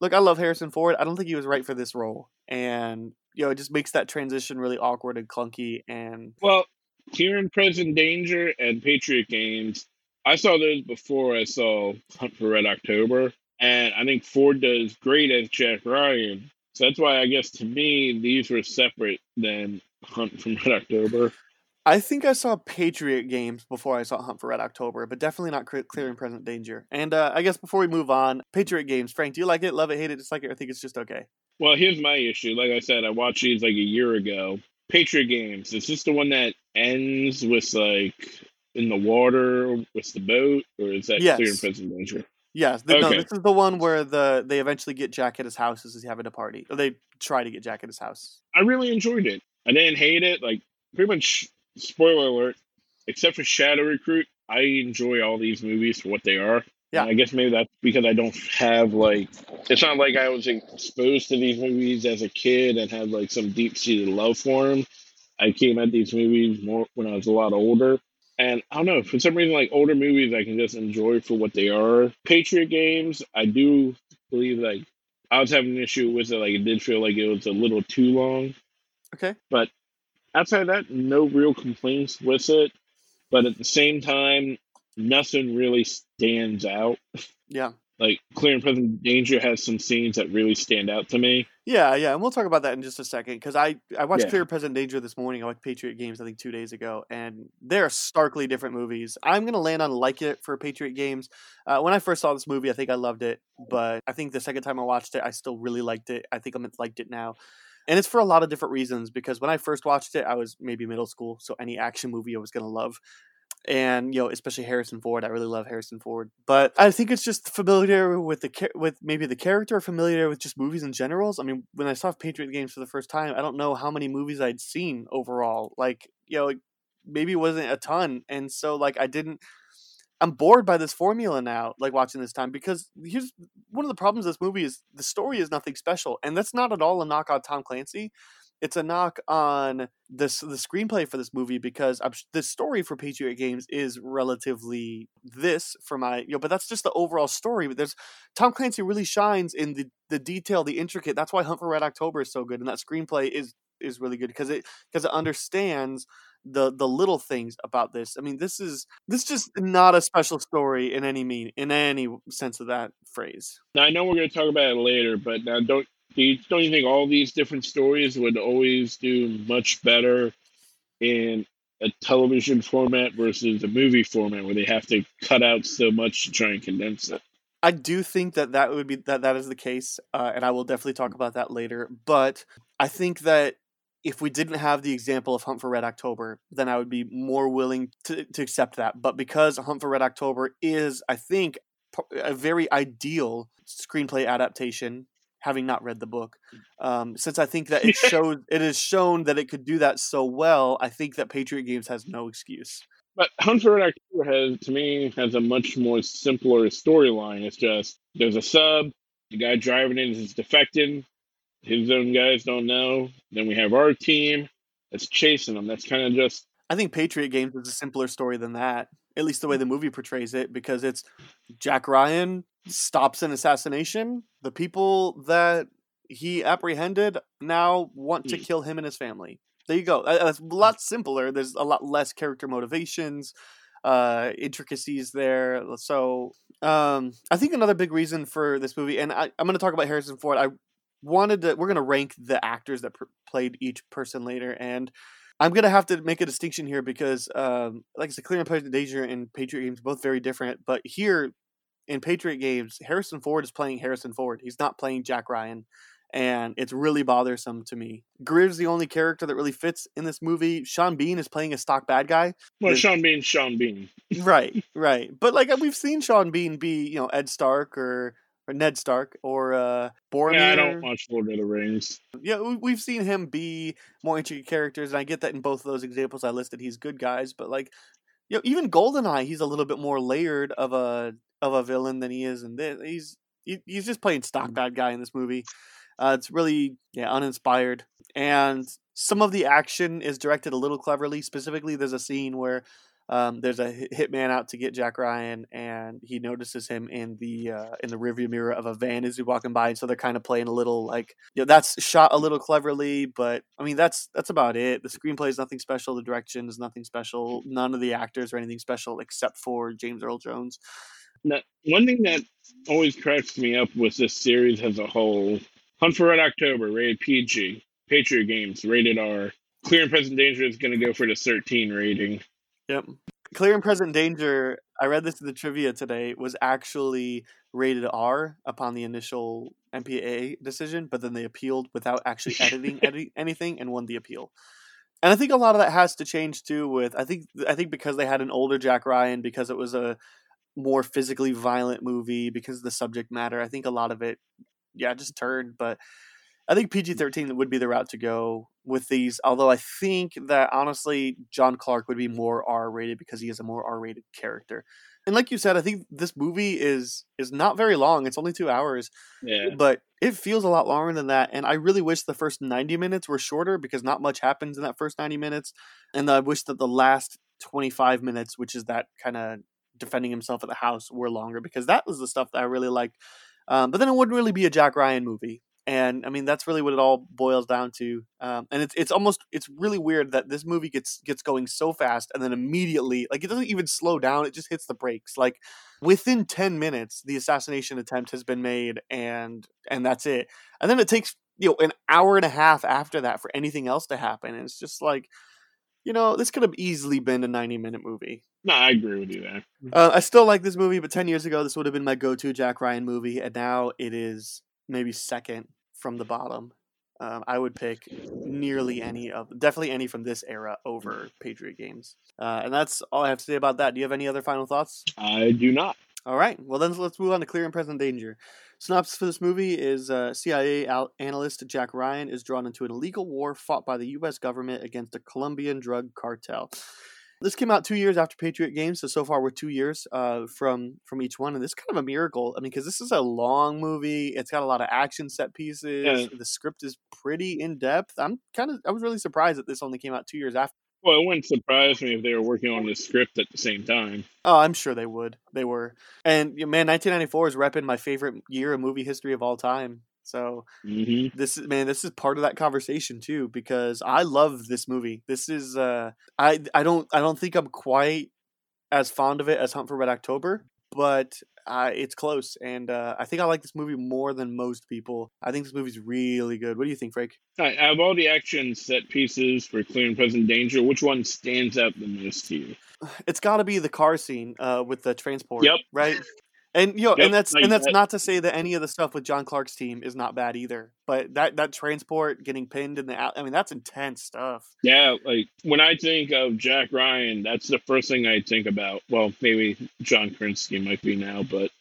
Look, I love Harrison Ford. I don't think he was right for this role. And, you know, it just makes that transition really awkward and clunky. And Well, Clear and Present Danger and Patriot Games, I saw those before I saw Hunt for Red October. And I think Ford does great as Jack Ryan. So that's why, I guess, to me, these were separate than Hunt for Red October. I think I saw Patriot Games before I saw Hunt for Red October, but definitely not Clear and Present Danger. And uh, I guess before we move on, Patriot Games. Frank, do you like it, love it, hate it, dislike it, or think it's just okay? Well, here's my issue. Like I said, I watched these like a year ago. Patriot Games. Is this the one that ends with like in the water with the boat, or is that yes. Clear and Present Danger? Yes. The, okay. No, this is the one where the they eventually get Jack at his house as he's having a party. Or they try to get Jack at his house. I really enjoyed it. I didn't hate it. Like, pretty much, spoiler alert, except for Shadow Recruit, I enjoy all these movies for what they are. Yeah. And I guess maybe that's because I don't have, like, it's not like I was exposed to these movies as a kid and had, like, some deep-seated love for them. I came at these movies more when I was a lot older. And I don't know, for some reason, like, older movies I can just enjoy for what they are. Patriot Games, I do believe, like, I was having an issue with it. Like, it did feel like it was a little too long. Okay. But outside of that, no real complaints with it. But at the same time, nothing really stands out. Yeah. Like, Clear and Present Danger has some scenes that really stand out to me. Yeah, yeah. And we'll talk about that in just a second. Because I, I watched yeah. Clear and Present Danger this morning. I watched Patriot Games, I think, two days ago. And they're starkly different movies. I'm going to land on like it for Patriot Games. Uh, when I first saw this movie, I think I loved it. But I think the second time I watched it, I still really liked it. I think I liked it now. And it's for a lot of different reasons. Because when I first watched it, I was maybe middle school. So any action movie I was going to love. And, you know, especially Harrison Ford. I really love Harrison Ford. But I think it's just familiar with the with maybe the character, familiar with just movies in general. I mean, when I saw Patriot Games for the first time, I don't know how many movies I'd seen overall. Like, you know, maybe it wasn't a ton. And so, like, I didn't... I'm bored by this formula now, like, watching this time. Because here's... One of the problems of this movie is the story is nothing special. And that's not at all a knock on Tom Clancy. It's a knock on this the screenplay for this movie, because I'm, the story for Patriot Games is relatively this for my, you know, but that's just the overall story. But there's Tom Clancy really shines in the, the detail, the intricate. That's why Hunt for Red October is so good. And that screenplay is, is really good because it, because it understands the, the little things about this. I mean, this is, this just not a special story in any mean, in any sense of that phrase. Now I know we're going to talk about it later, but now don't, Do you, don't you think all these different stories would always do much better in a television format versus a movie format where they have to cut out so much to try and condense it? I do think that that would be that, that is the case, uh, and I will definitely talk about that later. But I think that if we didn't have the example of Hunt for Red October, then I would be more willing to, to accept that. But because Hunt for Red October is, I think, a very ideal screenplay adaptation, having not read the book, um, since I think that it showed, it is shown that it could do that so well, I think that Patriot Games has no excuse. But Hunt for Red October has, to me, has a much more simpler storyline. It's just, there's a sub, the guy driving it is defecting, his own guys don't know, then we have our team that's chasing them. That's kind of just... I think Patriot Games is a simpler story than that, at least the way the movie portrays it, because it's Jack Ryan stops an assassination. The people that he apprehended now want to kill him and his family. There you go. That's a lot simpler. There's a lot less character motivations, uh, intricacies there. So um, I think another big reason for this movie, and I, I'm going to talk about Harrison Ford. I wanted to, we're going to rank the actors that pr- played each person later. And I'm going to have to make a distinction here because um, like I said, Clear and Present Danger and Patriot Games, both very different, but here, in Patriot Games, Harrison Ford is playing Harrison Ford. He's not playing Jack Ryan. And it's really bothersome to me. Greer's the only character that really fits in this movie. Sean Bean is playing a stock bad guy. Well, There's... Sean Bean's Sean Bean. Right, right. But, like, we've seen Sean Bean be, you know, Ed Stark or, or Ned Stark or uh, Boromir. Yeah, I don't watch Lord of the Rings. Yeah, we've seen him be more intricate characters. And I get that in both of those examples I listed. He's good guys. But, like, you know, even Goldeneye, he's a little bit more layered of a... of a villain than he is in this. He's he, he's just playing stock bad guy in this movie. Uh, it's really yeah uninspired. And some of the action is directed a little cleverly. Specifically, there's a scene where um, there's a hitman out to get Jack Ryan, and he notices him in the uh, in the rearview mirror of a van as he's walking by. And so they're kind of playing a little like you know, that's shot a little cleverly. But I mean that's that's about it. The screenplay is nothing special. The direction is nothing special. None of the actors are anything special except for James Earl Jones. Now, one thing that always cracks me up with this series as a whole, Hunt for Red October, rated P G, Patriot Games, rated R, Clear and Present Danger is going to go for the thirteen rating. Yep. Clear and Present Danger, I read this in the trivia today, was actually rated R upon the initial M P A A decision, but then they appealed without actually editing anything and won the appeal. And I think a lot of that has to change too with, I think, I think because they had an older Jack Ryan, because it was a more physically violent movie, because of the subject matter, I think a lot of it, yeah, just turned. But I think P G thirteen would be the route to go with these. Although I think that honestly, John Clark would be more R-rated because he is a more R-rated character. And like you said, I think this movie is is not very long. It's only two hours. Yeah. But it feels a lot longer than that. And I really wish the first ninety minutes were shorter because not much happens in that first ninety minutes. And I wish that the last twenty-five minutes, which is that kind of defending himself at the house, were longer because that was the stuff that I really liked. Um, but then it wouldn't really be a Jack Ryan movie. And I mean, that's really what it all boils down to. Um, and it's it's almost, it's really weird that this movie gets gets going so fast and then immediately, like it doesn't even slow down. It just hits the brakes. Like within ten minutes, the assassination attempt has been made and and that's it. And then it takes, you know, an hour and a half after that for anything else to happen. And it's just like, you know, this could have easily been a ninety minute movie. No, I agree with you there. Uh, I still like this movie, but ten years ago, this would have been my go-to Jack Ryan movie. And now it is maybe second from the bottom. Um, I would pick nearly any of, definitely any from this era over Patriot Games. Uh, and that's all I have to say about that. Do you have any other final thoughts? I do not. All right. Well, then let's move on to Clear and Present Danger. Synopsis for this movie is uh, C I A al- analyst Jack Ryan is drawn into an illegal war fought by the U S government against a Colombian drug cartel. This came out two years after Patriot Games, so so far we're two years uh, from from each one, and this is kind of a miracle. I mean, because this is a long movie, it's got a lot of action set pieces. Yeah. The script is pretty in depth. I'm kind of I was really surprised that this only came out two years after. Well, it wouldn't surprise me if they were working on this script at the same time. Oh, I'm sure they would. They were, and man, nineteen ninety-four is repping my favorite year of movie history of all time. So mm-hmm. this is man, this is part of that conversation too, because I love this movie. This is uh, I I don't I don't think I'm quite as fond of it as Hunt for Red October, but uh, it's close, and uh, I think I like this movie more than most people. I think this movie's really good. What do you think, Frank? Right, out of all the action set pieces for Clear and Present Danger, which one stands out the most to you? It's got to be the car scene uh, with the transport. Yep. Right. And you know, yep, and that's like and that's that. Not to say that any of the stuff with John Clark's team is not bad either. But that, that transport getting pinned in the out, I mean, that's intense stuff. Yeah, like when I think of Jack Ryan, that's the first thing I think about. Well, maybe John Krasinski might be now, but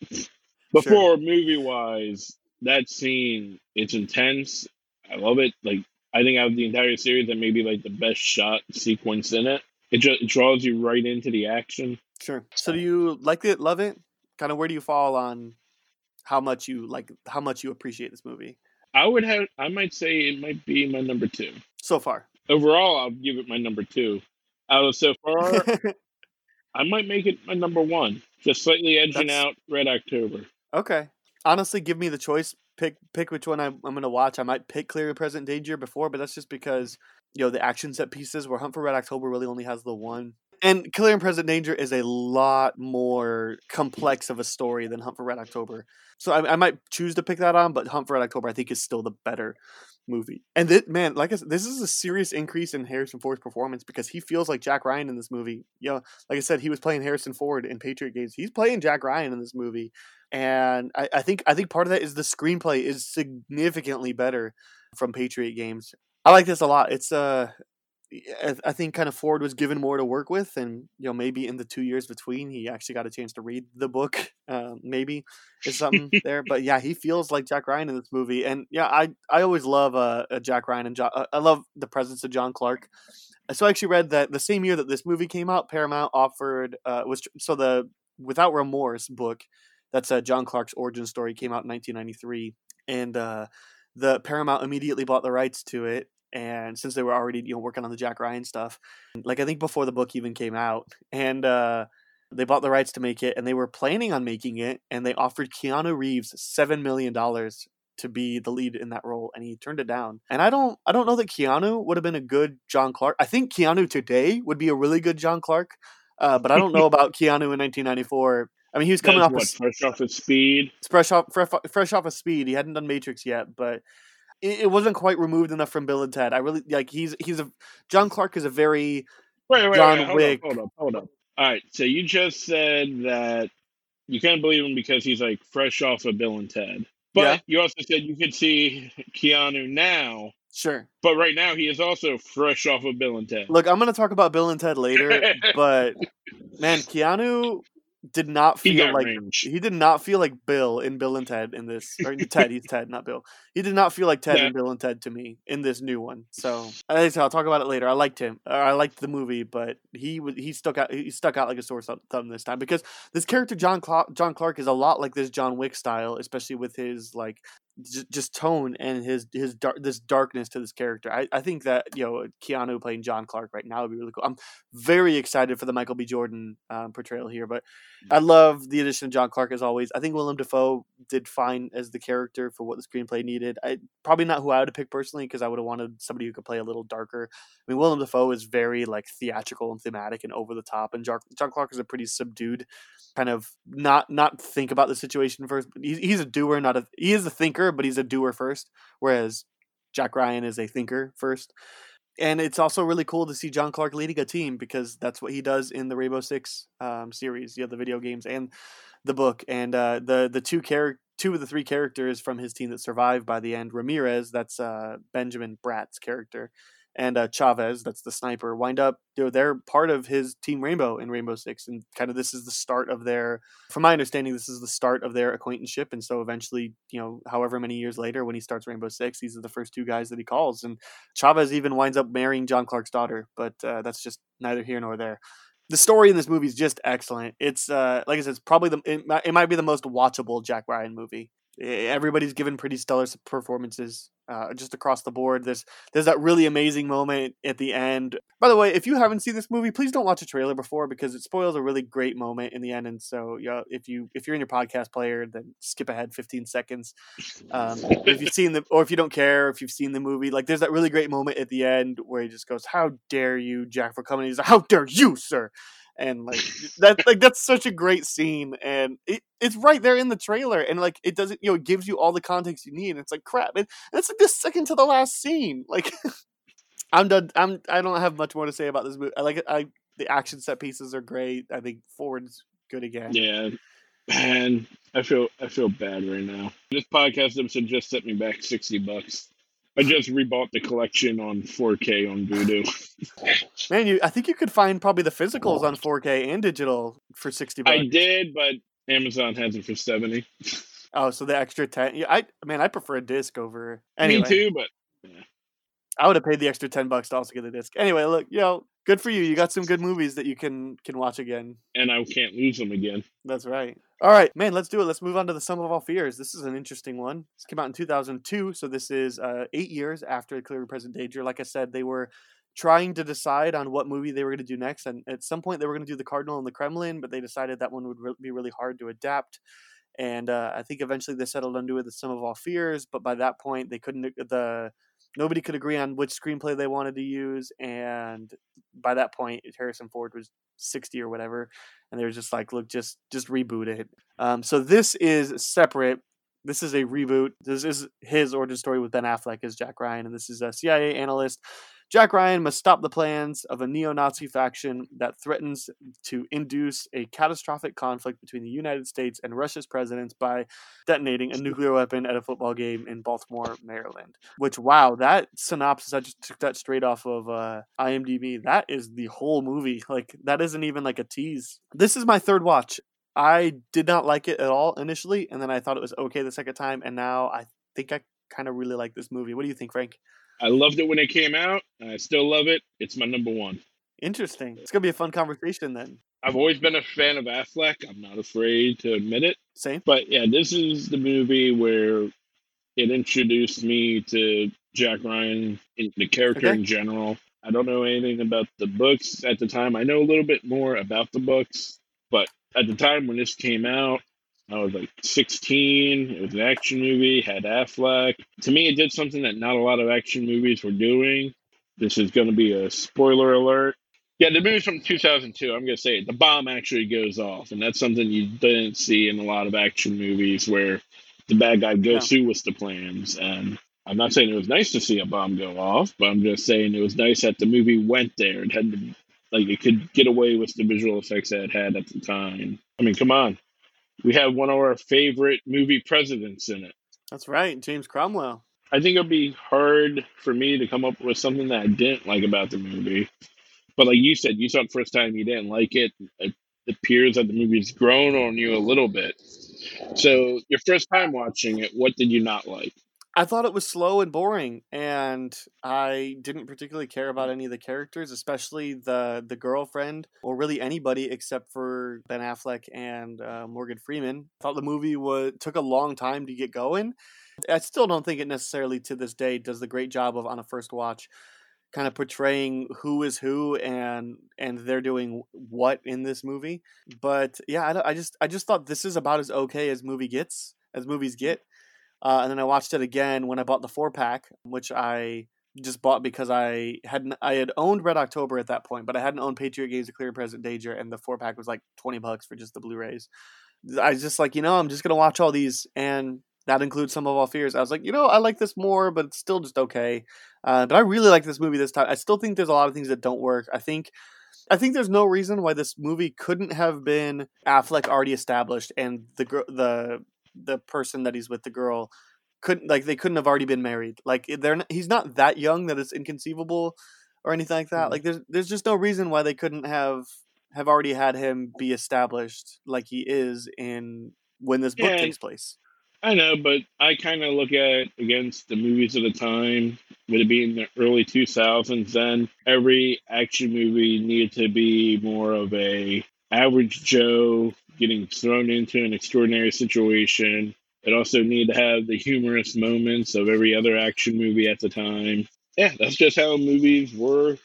before sure. Movie wise, that scene, it's intense. I love it. Like I think out of the entire series, that may be like the best shot sequence in it. It just it draws you right into the action. Sure. So do you like it? Love it? Kind of where do you fall on how much you like, how much you appreciate this movie? I would have, I might say it might be my number two. So far. Overall, I'll give it my number two. Out of so far, I might make it my number one. Just slightly edging That's... out Red October. Okay. Honestly, give me the choice. Pick pick which one I'm, I'm going to watch. I might pick Clear and Present Danger before, but that's just because, you know, the action set pieces where Hunt for Red October really only has the one. And Clear and Present Danger is a lot more complex of a story than Hunt for Red October. So I, I might choose to pick that on, but Hunt for Red October, I think, is still the better movie. And this, man, like I said, this is a serious increase in Harrison Ford's performance because he feels like Jack Ryan in this movie. You know, like I said, he was playing Harrison Ford in Patriot Games. He's playing Jack Ryan in this movie. And I, I think I think part of that is the screenplay is significantly better from Patriot Games. I like this a lot. It's a... Uh, I think kind of Ford was given more to work with, and you know maybe in the two years between he actually got a chance to read the book, uh, maybe is something there. But yeah, he feels like Jack Ryan in this movie, and yeah, I I always love uh, a Jack Ryan and John, uh, I love the presence of John Clark. So I actually read that the same year that this movie came out, Paramount offered uh, was so the Without Remorse book, that's uh, John Clark's origin story, came out in nineteen ninety-three, and uh, the Paramount immediately bought the rights to it. And since they were already, you know, working on the Jack Ryan stuff, like I think before the book even came out, and uh, they bought the rights to make it, and they were planning on making it, and they offered Keanu Reeves seven million dollars to be the lead in that role, and he turned it down. And I don't, I don't know that Keanu would have been a good John Clark. I think Keanu today would be a really good John Clark, uh, but I don't know about Keanu in nineteen ninety-four. I mean, he was coming That's off what, of, fresh off of Speed. Fresh off, fresh, fresh off of Speed. He hadn't done Matrix yet, but. It wasn't quite removed enough from Bill and Ted. I really like he's he's a John Clark is a very wait, wait, John wait, wait. Wick. Hold up, hold up. All right, so you just said that you can't believe him because he's like fresh off of Bill and Ted, but yeah. You also said you could see Keanu now Sure. But right now, he is also fresh off of Bill and Ted. Look, I'm going to talk about Bill and Ted later, but man, Keanu did not feel like range. He did not feel like Bill in Bill and Ted in this. Or Ted, he's Ted, not Bill. He did not feel like Ted yeah. in Bill and Ted to me in this new one. So I I'll talk about it later. I liked him. I liked the movie, but he he stuck out. He stuck out like a sore thumb this time because this character John Clark, John Clark is a lot like this John Wick style, especially with his like. Just tone and his his dark this darkness to this character. I, I think that you know Keanu playing John Clark right now would be really cool. I'm very excited for the Michael B. Jordan um, portrayal here, but I love the addition of John Clark as always. I think Willem Dafoe did fine as the character for what the screenplay needed. I probably not who I would have picked personally because I would have wanted somebody who could play a little darker. I mean, Willem Dafoe is very like theatrical and thematic and over the top, and John, John Clark is a pretty subdued kind of not not think about the situation first. He's, he's a doer, not a he is a thinker. But he's a doer first, whereas Jack Ryan is a thinker first. And it's also really cool to see John Clark leading a team because that's what he does in the Rainbow Six um, series, you know, the video games and the book. And uh, the the two char- two of the three characters from his team that survived by the end, Ramirez, that's uh, Benjamin Bratt's character, and uh, Chavez, that's the sniper, wind up, you know, they're part of his Team Rainbow in Rainbow Six. And kind of this is the start of their, from my understanding, this is the start of their acquaintanceship. And so eventually, you know, however many years later, when he starts Rainbow Six, these are the first two guys that he calls. And Chavez even winds up marrying John Clark's daughter. But uh, that's just neither here nor there. The story in this movie is just excellent. It's, uh, like I said, it's probably the, it might, it might be the most watchable Jack Ryan movie. Everybody's given pretty stellar performances uh, just across the board. There's there's that really amazing moment at the end. By the way, if you haven't seen this movie, please don't watch a trailer before because it spoils a really great moment in the end. And so, you know, if you if you're in your podcast player, then skip ahead fifteen seconds. Um, if you've seen the or if you don't care, if you've seen the movie, like there's that really great moment at the end where he just goes, "How dare you, Jack, for coming?" He's like, "How dare you, sir?" And like that, like that's such a great scene, and it, it's right there in the trailer, and like it doesn't, you know, it gives you all the context you need. And it's like crap, and that's like the second to the last scene. Like I'm done. I'm I don't have much more to say about this movie. I like I the action set pieces are great. I think Ford's good again. Yeah, man, I feel I feel bad right now. This podcast episode just sent me back sixty bucks. I just rebought the collection on four K on Vudu. Man, you, I think you could find probably the physicals on four K and digital for sixty bucks. I did, but Amazon has it for seventy. Oh, so the extra ten. Yeah, I man, I prefer a disc over. Anyway, me too, but yeah. I would have paid the extra ten bucks to also get a disc. Anyway, look, you know, good for you. You got some good movies that you can can watch again. And I can't lose them again. That's right. All right, man, let's do it. Let's move on to The Sum of All Fears. This is an interesting one. This came out in two thousand two, so this is uh, eight years after Clear and Present Danger. Like I said, they were trying to decide on what movie they were going to do next, and at some point they were going to do The Cardinal and the Kremlin, but they decided that one would re- be really hard to adapt. And uh, I think eventually they settled on doing The Sum of All Fears, but by that point they couldn't the nobody could agree on which screenplay they wanted to use, and by that point Harrison Ford was sixty or whatever, and they were just like, look, just just reboot it. Um so this is separate. This is a reboot. This is his origin story with Ben Affleck as Jack Ryan, and this is a C I A analyst. Jack Ryan must stop the plans of a neo-Nazi faction that threatens to induce a catastrophic conflict between the United States and Russia's presidents by detonating a nuclear weapon at a football game in Baltimore, Maryland. Which, wow, that synopsis, I just took that straight off of uh, IMDb. That is the whole movie. Like, that isn't even like a tease. This is my third watch. I did not like it at all initially, and then I thought it was okay the second time, and now I think I kind of really like this movie. What do you think, Frank? I loved it when it came out, and I still love it. It's my number one. Interesting. It's going to be a fun conversation then. I've always been a fan of Affleck. I'm not afraid to admit it. Same. But yeah, this is the movie where it introduced me to Jack Ryan, the character okay. in general. I don't know anything about the books at the time. I know a little bit more about the books, but at the time when this came out, I was like sixteen. It was an action movie, had Affleck. To me, it did something that not a lot of action movies were doing. This is going to be a spoiler alert. Yeah, the movie's from two thousand two. I'm going to say it. The bomb actually goes off, and that's something you didn't see in a lot of action movies where the bad guy goes yeah. through with the plans. And I'm not saying it was nice to see a bomb go off, but I'm just saying it was nice that the movie went there. It had to, like, it could get away with the visual effects that it had at the time. I mean, come on. We have one of our favorite movie presidents in it. That's right, James Cromwell. I think it'll be hard for me to come up with something that I didn't like about the movie. But like you said, you saw it first time, you didn't like it. It appears that the movie's grown on you a little bit. So your first time watching it, what did you not like? I thought it was slow and boring, and I didn't particularly care about any of the characters, especially the, the girlfriend, or really anybody except for Ben Affleck and uh, Morgan Freeman. I thought the movie was, took a long time to get going. I still don't think it necessarily to this day does the great job of, on a first watch, kind of portraying who is who and and they're doing what in this movie. But yeah, I, I just I just thought this is about as okay as movie gets, as movies get. Uh, and then I watched it again when I bought the four pack, which I just bought because I hadn't I had owned Red October at that point, but I hadn't owned Patriot Games, Clear and Present Danger, and the four pack was like twenty bucks for just the Blu-rays. I was just like, you know, I'm just gonna watch all these, and that includes Sum of All Fears. I was like, you know, I like this more, but it's still just okay. Uh, but I really like this movie this time. I still think there's a lot of things that don't work. I think, I think there's no reason why this movie couldn't have been Affleck already established, and the the the person that he's with, the girl, couldn't like they couldn't have already been married. Like they're not, he's not that young that it's inconceivable or anything like that. Mm-hmm. Like there's there's just no reason why they couldn't have have already had him be established like he is in when this book yeah. takes place. I know, but I kind of look at it against the movies of the time, with it being the early two thousands then. Every action movie needed to be more of a average Joe getting thrown into an extraordinary situation. It also needed to have the humorous moments of every other action movie at the time. Yeah, that's just how movies were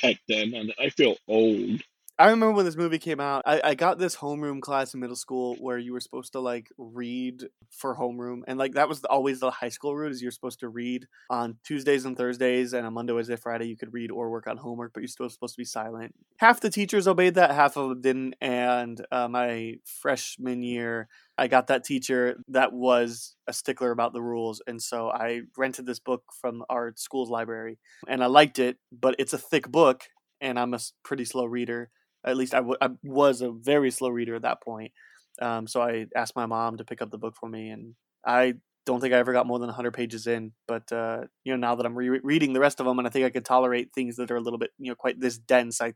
back then, and I feel old. I remember when this movie came out, I, I got this homeroom class in middle school where you were supposed to like read for homeroom. And like that was always the high school route, is you're supposed to read on Tuesdays and Thursdays, and on Monday, Wednesday, Friday, you could read or work on homework, but you're still supposed to be silent. Half the teachers obeyed that, half of them didn't. And uh, my freshman year, I got that teacher that was a stickler about the rules. And so I rented this book from our school's library, and I liked it, but it's a thick book and I'm a pretty slow reader. At least I, w- I was a very slow reader at that point. Um, so I asked my mom to pick up the book for me. And I don't think I ever got more than one hundred pages in. But, uh, you know, now that I'm re- reading the rest of them, and I think I can tolerate things that are a little bit, you know, quite this dense. I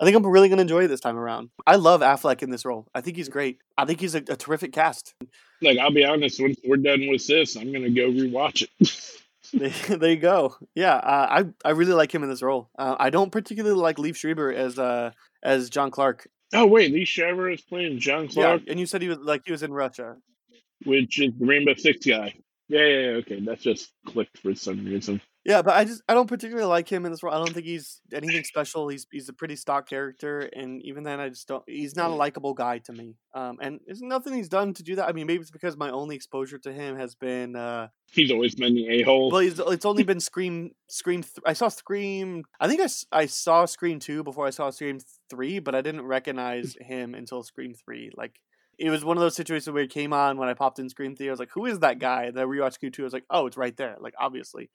I think I'm really going to enjoy it this time around. I love Affleck in this role. I think he's great. I think he's a, a terrific cast. Like, I'll be honest, once we're done with this, I'm going to go rewatch it. There you go. Yeah, uh, I I really like him in this role. Uh, I don't particularly like Liev Schreiber as uh as John Clark. Oh wait, Liev Schreiber is playing John Clark. Yeah, and you said he was like he was in Russia, which is the Rainbow Six guy. Yeah, yeah, yeah. Okay, that just clicked for some reason. Yeah, but I just I don't particularly like him in this role. I don't think he's anything special. He's he's a pretty stock character, and even then, I just don't. He's not a likable guy to me. Um, and there's nothing he's done to do that. I mean, maybe it's because my only exposure to him has been. Uh, He's always been the a-hole. Well, it's, it's only been Scream... Scream. Th- I saw Scream... I think I, I saw Scream two before I saw Scream three, but I didn't recognize him until Scream three. Like, it was one of those situations where it came on when I popped in Scream three. I was like, who is that guy? And I rewatched Scream two. I was like, oh, it's right there. Like, obviously.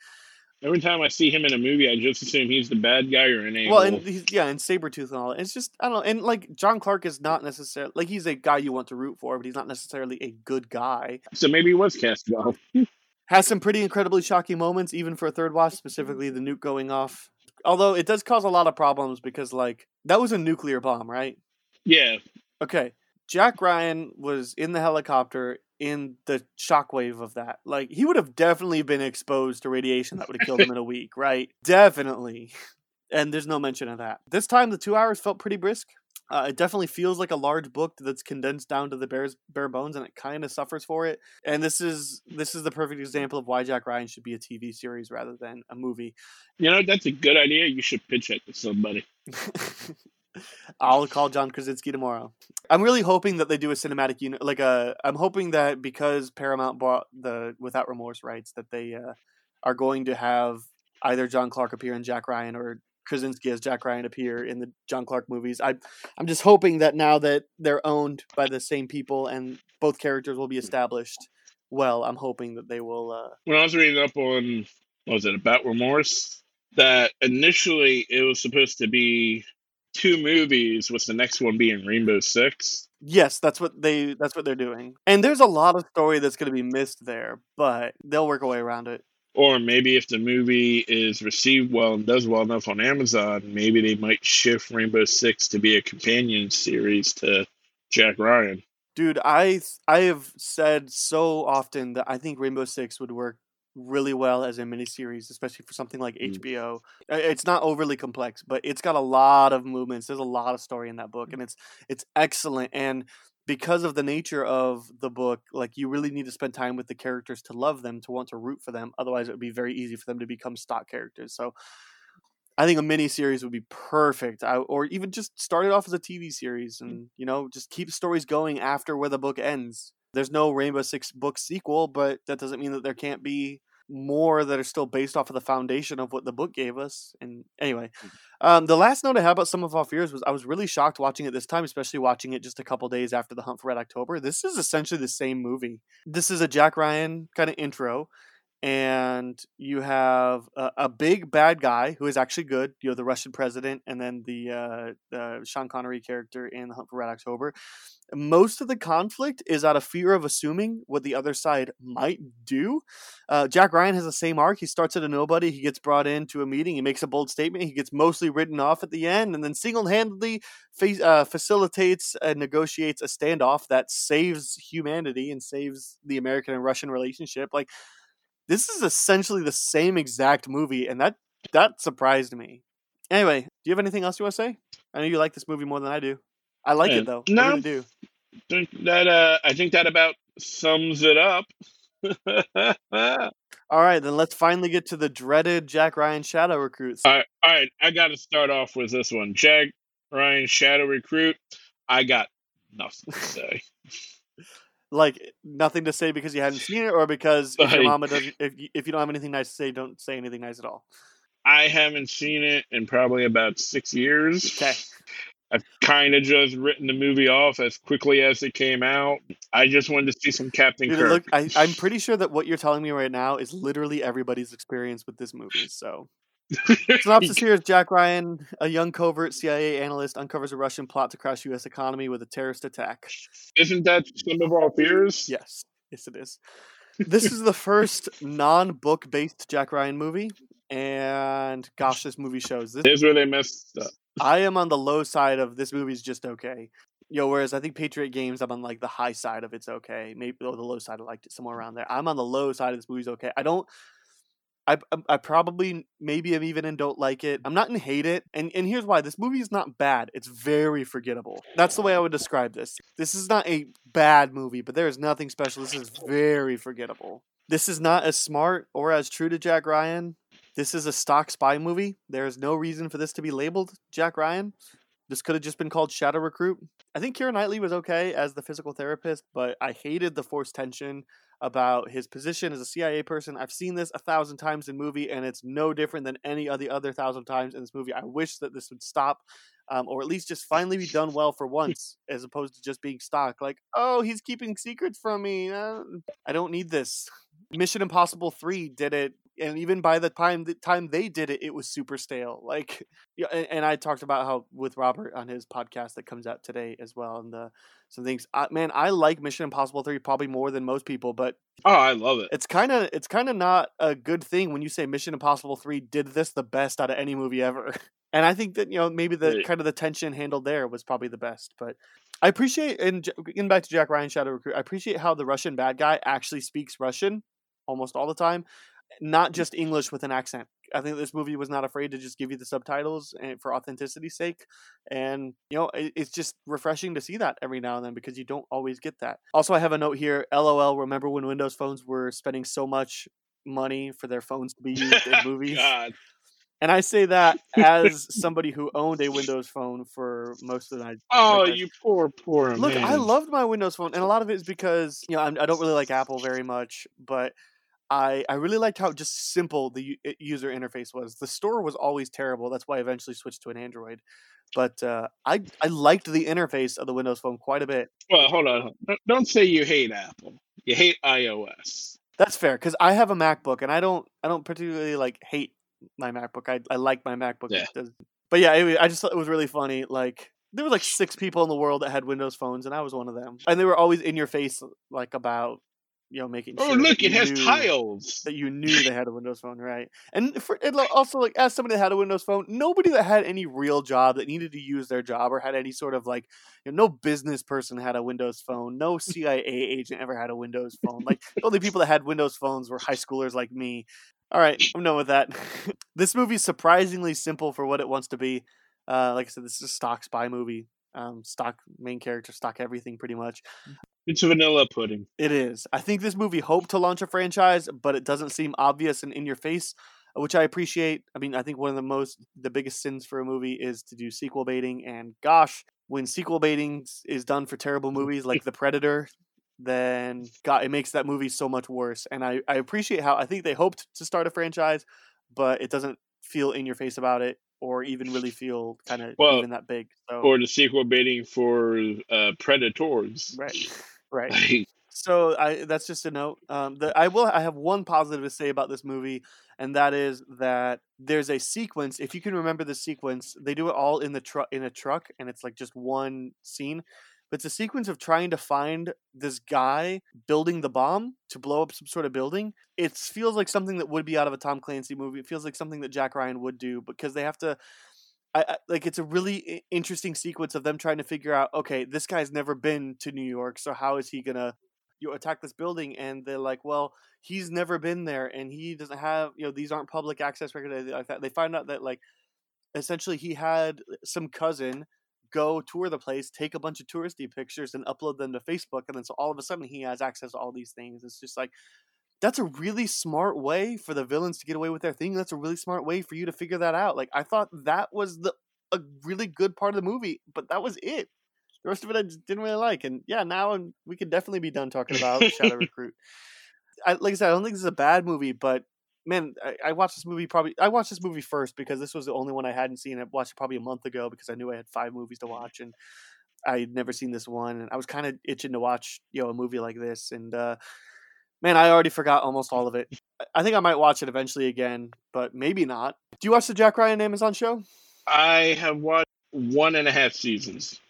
Every time I see him in a movie, I just assume he's the bad guy or an a-hole. Well, and he's, yeah, and Sabretooth and all that. It's just, I don't know. And, like, John Clark is not necessarily... Like, he's a guy you want to root for, but he's not necessarily a good guy. So maybe he was cast off. Has some pretty incredibly shocking moments, even for a third watch, specifically the nuke going off. Although it does cause a lot of problems because, like, that was a nuclear bomb, right? Yeah. Okay. Jack Ryan was in the helicopter in the shockwave of that. Like, he would have definitely been exposed to radiation that would have killed him in a week, right? Definitely. And there's no mention of that. This time, the two hours felt pretty brisk. Uh, it definitely feels like a large book that's condensed down to the bare, bare bones, and it kind of suffers for it. And this is this is the perfect example of why Jack Ryan should be a T V series rather than a movie. You know, that's a good idea. You should pitch it to somebody. I'll call John Krasinski tomorrow. I'm really hoping that they do a cinematic unit, like a. I'm hoping that because Paramount bought the Without Remorse rights, that they uh, are going to have either John Clark appear in Jack Ryan or Krasinski as Jack Ryan appear in the John Clark movies. I, I'm just hoping that now that they're owned by the same people and both characters will be established well, I'm hoping that they will... Uh... When I was reading up on, what was it, About Remorse, that initially it was supposed to be two movies with the next one being Rainbow Six. Yes, that's what they that's what they're doing. And there's a lot of story that's going to be missed there, but they'll work a way around it. Or maybe if the movie is received well and does well enough on Amazon, maybe they might shift Rainbow Six to be a companion series to Jack Ryan. Dude, I I have said so often that I think Rainbow Six would work really well as a miniseries, especially for something like H B O. It's not overly complex, but it's got a lot of movements. There's a lot of story in that book, and it's it's excellent. And because of the nature of the book, like, you really need to spend time with the characters to love them, to want to root for them. Otherwise, it would be very easy for them to become stock characters. So I think a miniseries would be perfect, I, or even just start it off as a T V series and, you know, just keep stories going after where the book ends. There's no Rainbow Six book sequel, but that doesn't mean that there can't be more that are still based off of the foundation of what the book gave us. And anyway, um, the last note I had about Sum of All Fears was I was really shocked watching it this time, especially watching it just a couple days after The Hunt for Red October. This is essentially the same movie. This is a Jack Ryan kind of intro, and you have a, a big bad guy who is actually good. You know, the Russian president, and then the uh, uh, Sean Connery character in The Hunt for Red October. Most of the conflict is out of fear of assuming what the other side might do. Uh, Jack Ryan has the same arc. He starts at a nobody. He gets brought into a meeting. He makes a bold statement. He gets mostly written off at the end, and then single-handedly fa- uh, facilitates and negotiates a standoff that saves humanity and saves the American and Russian relationship. Like, this is essentially the same exact movie, and that that surprised me. Anyway, do you have anything else you want to say? I know you like this movie more than I do. I like and it though. No, I really do. Think that uh, I think that about sums it up. All right, then let's finally get to the dreaded Jack Ryan Shadow Recruit. All right, all right, I got to start off with this one, Jack Ryan Shadow Recruit. I got nothing to say. Like, nothing to say because you hadn't seen it, or because if your mama doesn't, if if you don't have anything nice to say, don't say anything nice at all. I haven't seen it in probably about six years. Okay. I've kind of just written the movie off as quickly as it came out. I just wanted to see some Captain Dude, Kirk. Look, I, I'm pretty sure that what you're telling me right now is literally everybody's experience with this movie. So, synopsis here is Jack Ryan, a young covert C I A analyst, uncovers a Russian plot to crash U S economy with a terrorist attack. Isn't that Sum of All Fears? Yes, yes, it is. This is the first non-book based Jack Ryan movie, and gosh, this movie shows. This is where they messed up. I am on the low side of this movie's just okay. You know, whereas I think Patriot Games, I'm on like the high side of it's okay. Maybe or the low side, I liked it somewhere around there. I'm on the low side of this movie's okay. I don't, I I probably, maybe I'm even in don't like it. I'm not in hate it. And and here's why. This movie is not bad. It's very forgettable. That's the way I would describe this. This is not a bad movie, but there is nothing special. This is very forgettable. This is not as smart or as true to Jack Ryan. This is a stock spy movie. There is no reason for this to be labeled Jack Ryan. This could have just been called Shadow Recruit. I think Keira Knightley was okay as the physical therapist, but I hated the forced tension about his position as a C I A person. I've seen this a thousand times in movie, and it's no different than any of the other thousand times in this movie. I wish that this would stop, um, or at least just finally be done well for once, as opposed to just being stock. Like, oh, he's keeping secrets from me. Uh, I don't need this. Mission Impossible three did it. And even by the time the time they did it, it was super stale. Like, and, and I talked about how with Robert on his podcast that comes out today as well, and the some things. I, man, I like Mission Impossible three probably more than most people, but oh, I love it. It's kind of it's kind of not a good thing when you say Mission Impossible three did this the best out of any movie ever. And I think that, you know, maybe the right. kind of the tension handled there was probably the best, but. I appreciate, and getting back to Jack Ryan Shadow Recruit, I appreciate how the Russian bad guy actually speaks Russian almost all the time, not just English with an accent. I think this movie was not afraid to just give you the subtitles and for authenticity's sake. And, you know, it's just refreshing to see that every now and then because you don't always get that. Also, I have a note here, LOL, remember when Windows phones were spending so much money for their phones to be used in movies? God. And I say that as somebody who owned a Windows phone for most of the night. Oh, like you poor, poor Look, man. Look, I loved my Windows phone. And a lot of it is because, you know, I'm, I don't really like Apple very much. But I, I really liked how just simple the user interface was. The store was always terrible. That's why I eventually switched to an Android. But uh, I, I liked the interface of the Windows phone quite a bit. Well, hold on. Don't say you hate Apple. You hate iOS. That's fair. Because I have a MacBook and I don't, I don't particularly like hate my MacBook. I I like my MacBook. Yeah. But yeah, anyway, I just thought it was really funny. Like, There were like six people in the world that had Windows phones, and I was one of them. And they were always in your face, like about, you know, making sure. Oh, look, it has tiles. That you knew they had a Windows phone, right? And for, and also, like, as somebody that had a Windows phone, nobody that had any real job that needed to use their job or had any sort of, like, you know, no business person had a Windows phone. No C I A agent ever had a Windows phone. Like, the only people that had Windows phones were high schoolers like me. All right, I'm done with that. This movie's surprisingly simple for what it wants to be. Uh, like I said, this is a stock spy movie. Um, stock main character, stock everything, pretty much. It's a vanilla pudding. It is. I think this movie hoped to launch a franchise, but it doesn't seem obvious and in your face, which I appreciate. I mean, I think one of the most, the biggest sins for a movie is to do sequel baiting. And gosh, when sequel baiting is done for terrible movies like The Predator, then God, it makes that movie so much worse. And I, I appreciate how I think they hoped to start a franchise, but it doesn't feel in your face about it. Or even really feel kind of well, even that big. So. Or the sequel baiting for uh, Predators. Right, right. Like. So I that's just a note. Um, the, I will. I have one positive to say about this movie, and that is that there's a sequence. If you can remember the sequence, they do it all in the truck in a truck, and it's like just one scene. But it's a sequence of trying to find this guy building the bomb to blow up some sort of building. It feels like something that would be out of a Tom Clancy movie. It feels like something that Jack Ryan would do because they have to I, I, like it's a really interesting sequence of them trying to figure out, okay, this guy's never been to New York. So how is he going to you attack this building? And they're like, well, he's never been there and he doesn't have, you know, these aren't public access records like that. They find out that like essentially he had some cousin go tour the place, take a bunch of touristy pictures and upload them to Facebook. And then so all of a sudden he has access to all these things. It's just like, that's a really smart way for the villains to get away with their thing. That's a really smart way for you to figure that out. Like I thought that was the a really good part of the movie, but that was it. The rest of it I just didn't really like. And yeah, now I'm, we could definitely be done talking about Shadow Recruit. I, like I said, I don't think this is a bad movie, but Man, I, I watched this movie probably. I watched this movie first because this was the only one I hadn't seen. I watched it probably a month ago because I knew I had five movies to watch, and I had never seen this one. And I was kind of itching to watch, you know, a movie like this. And uh, man, I already forgot almost all of it. I think I might watch it eventually again, but maybe not. Do you watch the Jack Ryan Amazon show? I have watched one and a half seasons.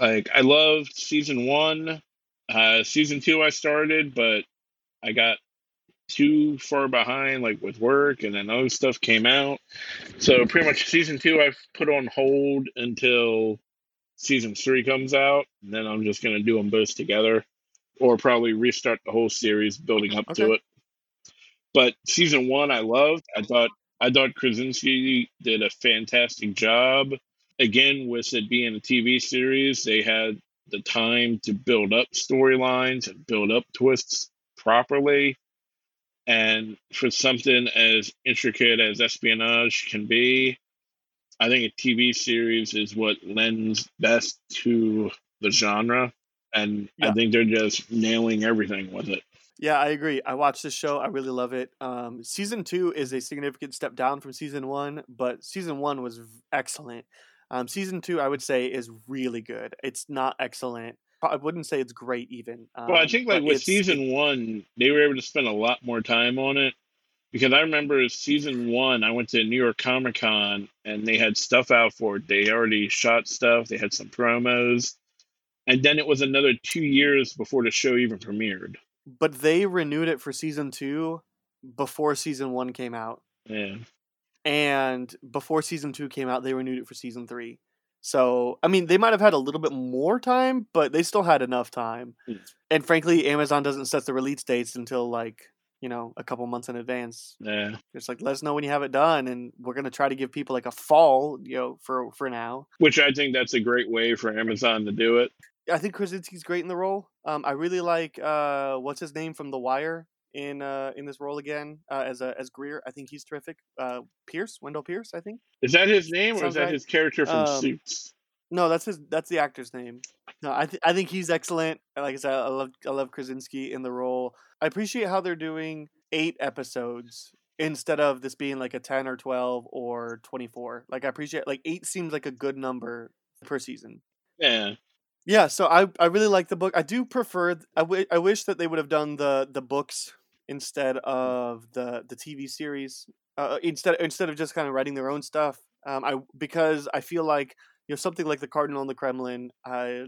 Like I loved season one, uh, season two. I started, but I got too far behind, like with work, and then other stuff came out. So pretty much season two I've put on hold until season three comes out, and then I'm just gonna do them both together, or probably restart the whole series building up okay. to it. But season one I loved. I thought I thought Krasinski did a fantastic job. Again, with it being a T V series, they had the time to build up storylines and build up twists properly. And for something as intricate as espionage can be, I think a T V series is what lends best to the genre. And yeah. I think they're just nailing everything with it. Yeah, I agree. I watched this show. I really love it. Um, season two is a significant step down from season one, but season one was excellent. Um, season two, I would say, is really good. It's not excellent. I wouldn't say it's great even. Um, well, I think like with season one, they were able to spend a lot more time on it because I remember season one, I went to New York Comic Con and they had stuff out for it. They already shot stuff. They had some promos. And then it was another two years before the show even premiered. But they renewed it for season two before season one came out. Yeah. And before season two came out, they renewed it for season three. So, I mean, they might have had a little bit more time, but they still had enough time. Mm. And frankly, Amazon doesn't set the release dates until like, you know, a couple months in advance. Yeah. It's like, let us know when you have it done. And we're going to try to give people like a fall, you know, for, for now. Which I think that's a great way for Amazon to do it. I think Krasinski's great in the role. Um, I really like, uh, what's his name from The Wire in uh, in this role again uh, as a, as Greer. I think he's terrific. Uh, Pierce, Wendell Pierce, I think. Is that his name or Sounds is that right. his character from um, Suits? No, that's his. That's the actor's name. No, I th- I think he's excellent. Like I said, I love I love Krasinski in the role. I appreciate how they're doing eight episodes instead of this being like a ten or twelve or twenty-four. Like I appreciate like eight seems like a good number per season. Yeah. Yeah, so I, I really like the book. I do prefer. I, w- I wish that they would have done the the books instead of the the T V series. Uh, instead instead of just kind of writing their own stuff. Um, I because I feel like you know, something like the Cardinal and the Kremlin, uh,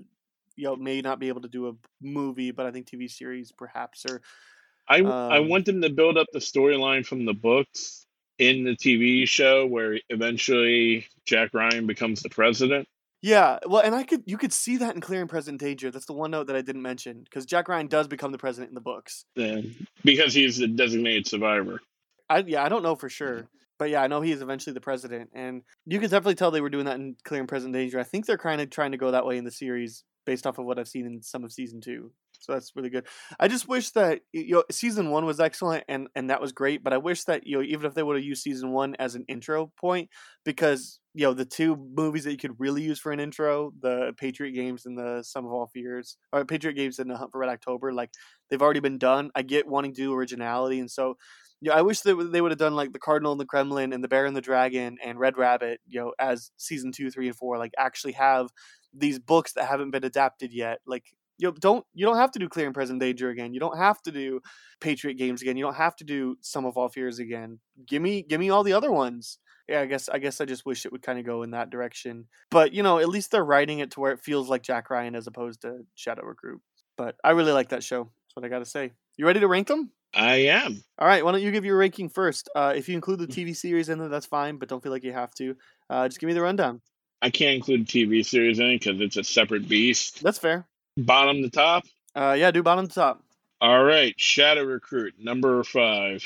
you know, may not be able to do a movie, but I think T V series perhaps. Or I um, I want them to build up the storyline from the books in the T V show where eventually Jack Ryan becomes the president. Yeah, well, and I could you could see that in Clear and Present Danger. That's the one note that I didn't mention, because Jack Ryan does become the president in the books. Yeah, because he's the designated survivor. I yeah, I don't know for sure, but yeah, I know he is eventually the president, and you can definitely tell they were doing that in Clear and Present Danger. I think they're kind of trying to go that way in the series, based off of what I've seen in some of season two. So that's really good. I just wish that, you know, season one was excellent and, and that was great. But I wish that, you know, even if they would have used season one as an intro point, because, you know, the two movies that you could really use for an intro, the Patriot Games and the Sum of All Fears, or Patriot Games and the Hunt for Red October, like they've already been done. I get wanting to do originality. And so, you know, I wish that they would have done like the Cardinal and the Kremlin and the Bear and the Dragon and Red Rabbit, you know, as season two, three and four, like actually have these books that haven't been adapted yet. Like, You don't you don't have to do Clear and Present Danger again. You don't have to do Patriot Games again. You don't have to do Sum of All Fears again. Give me give me all the other ones. Yeah, I guess I guess I just wish it would kind of go in that direction. But, you know, at least they're writing it to where it feels like Jack Ryan as opposed to Shadow Recruit. But I really like that show. That's what I got to say. You ready to rank them? I am. All right. Why don't you give your ranking first? Uh, if you include the T V series in there, that's fine. But don't feel like you have to. Uh, just give me the rundown. I can't include T V series in because it's a separate beast. That's fair. Bottom to top? Uh, yeah, do bottom to top. All right. Shadow Recruit, number five.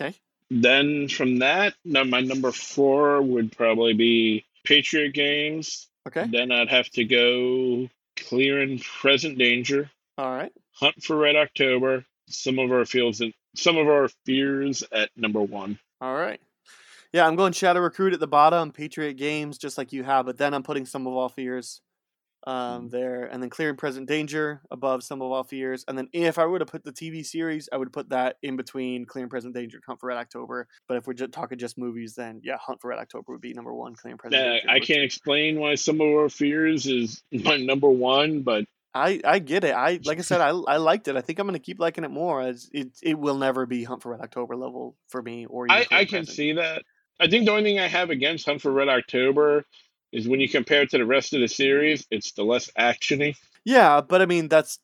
Okay. Then from that, my number four would probably be Patriot Games. Okay. Then I'd have to go Clear and Present Danger. All right. Hunt for Red October. Some of our feels and some of our fears at number one. All right. Yeah, I'm going Shadow Recruit at the bottom, Patriot Games, just like you have, but then I'm putting Some of All Fears um there, and then Clear and Present Danger above Sum of All Fears, and then if I were to put the T V series, I would put that in between Clear and Present Danger, Hunt for Red October. But if we're just talking just movies, then yeah, Hunt for Red October would be number one. Clear and Present yeah, Danger. I can't two. explain why Sum of All Fears is my number one, but I I get it. I like I said I I liked it. I think I'm gonna keep liking it more. As it it will never be Hunt for Red October level for me. Or even I I can Present. see that. I think the only thing I have against Hunt for Red October is when you compare it to the rest of the series, it's the less actiony. Yeah, but I mean, that's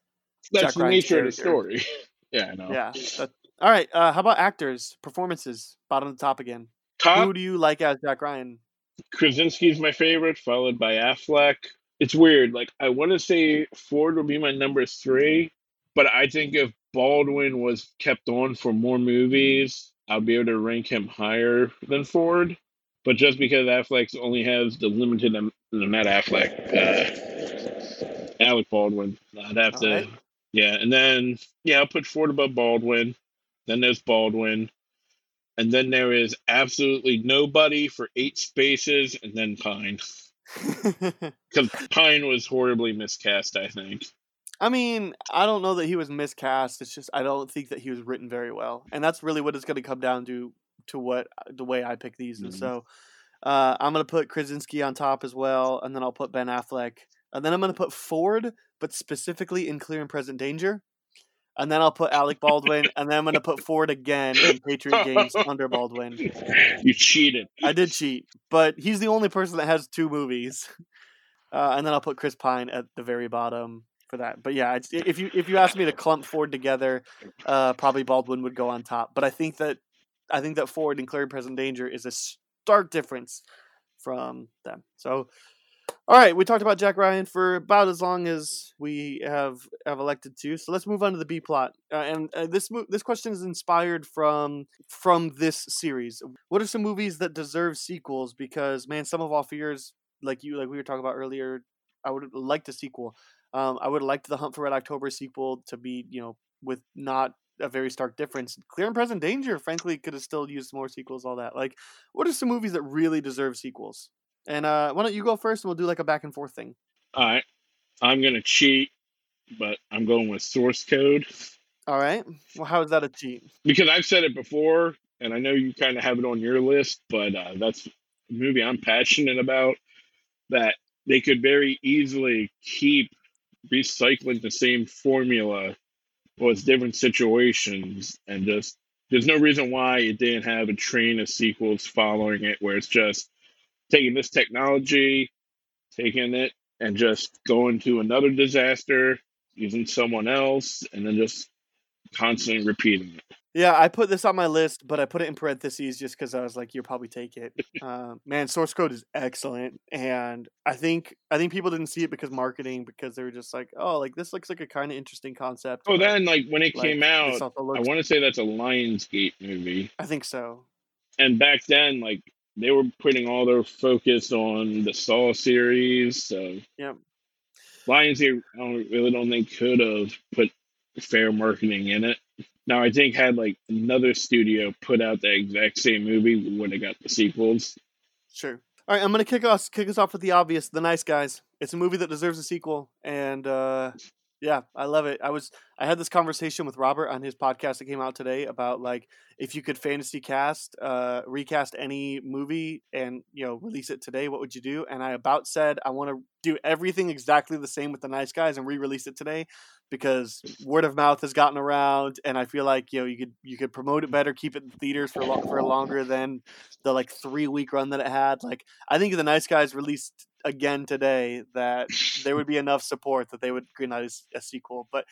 that's Jack the Ryan's nature character. Of the story. Yeah, I know. Yeah. That, all right. Uh, how about actors, performances? Bottom to top again. Top, who do you like as Jack Ryan? Krasinski's my favorite, followed by Affleck. It's weird. Like I want to say Ford would be my number three, but I think if Baldwin was kept on for more movies, I'll be able to rank him higher than Ford. But just because Affleck only has the limited, um, not Affleck, uh, Alec Baldwin, I'd have All to, right. yeah. And then, yeah, I'll put Ford above Baldwin. Then there's Baldwin. And then there is absolutely nobody for eight spaces, and then Pine. Because Pine was horribly miscast, I think. I mean, I don't know that he was miscast. It's just, I don't think that he was written very well. And that's really what it's going to come down to. to what the way I pick these. And mm-hmm. so uh, I'm going to put Krasinski on top as well. And then I'll put Ben Affleck, and then I'm going to put Ford, but specifically in Clear and Present Danger. And then I'll put Alec Baldwin, and then I'm going to put Ford again in Patriot Games under Baldwin. You cheated. I did cheat, but he's the only person that has two movies. Uh, and then I'll put Chris Pine at the very bottom for that. But yeah, it's, if you, if you asked me to clump Ford together, uh, probably Baldwin would go on top, but I think that, I think that Ford and Clear and Present Danger is a stark difference from them. So, all right, we talked about Jack Ryan for about as long as we have have elected to. So let's move on to the B plot. Uh, and uh, this mo- this question is inspired from from this series. What are some movies that deserve sequels? Because man, Sum of All Fears, like you, like we were talking about earlier, I would like the sequel. Um, I would like the Hunt for Red October sequel to be, you know, with not a very stark difference. Clear and Present Danger, frankly, could have still used more sequels, all that. Like, what are some movies that really deserve sequels? And uh, why don't you go first, and we'll do like a back and forth thing. All right. I'm going to cheat, but I'm going with Source Code. All right. Well, how is that a cheat? Because I've said it before, and I know you kind of have it on your list, but uh, that's a movie I'm passionate about, that they could very easily keep recycling the same formula. Well, it's different situations, and just there's no reason why it didn't have a train of sequels following it, where it's just taking this technology, taking it and just going to another disaster, using someone else, and then just constantly repeating it. Yeah, I put this on my list, but I put it in parentheses just because I was like, you'll probably take it. uh, man, Source Code is excellent. And I think I think people didn't see it because marketing, because they were just like, oh, like this looks like a kind of interesting concept. Oh, then like when it like, came out, I want to say that's a Lionsgate movie. I think so. And back then, like they were putting all their focus on the Saw series. So yeah. Lionsgate, I don't, really don't think could have put fair marketing in it. Now, I think had like another studio put out the exact same movie, we would have got the sequels. Sure. All right, I'm going to kick us kick us off with the obvious, The Nice Guys. It's a movie that deserves a sequel, and uh, yeah, I love it. I was I had this conversation with Robert on his podcast that came out today about like if you could fantasy cast, uh, recast any movie and, you know, release it today, what would you do? And I about said I want to do everything exactly the same with The Nice Guys and re-release it today, because word of mouth has gotten around, and I feel like, you know, you could you could promote it better, keep it in theaters for lo- for longer than the like three week run that it had. Like, I think if The Nice Guys released again today, that there would be enough support that they would greenlight a, a sequel. But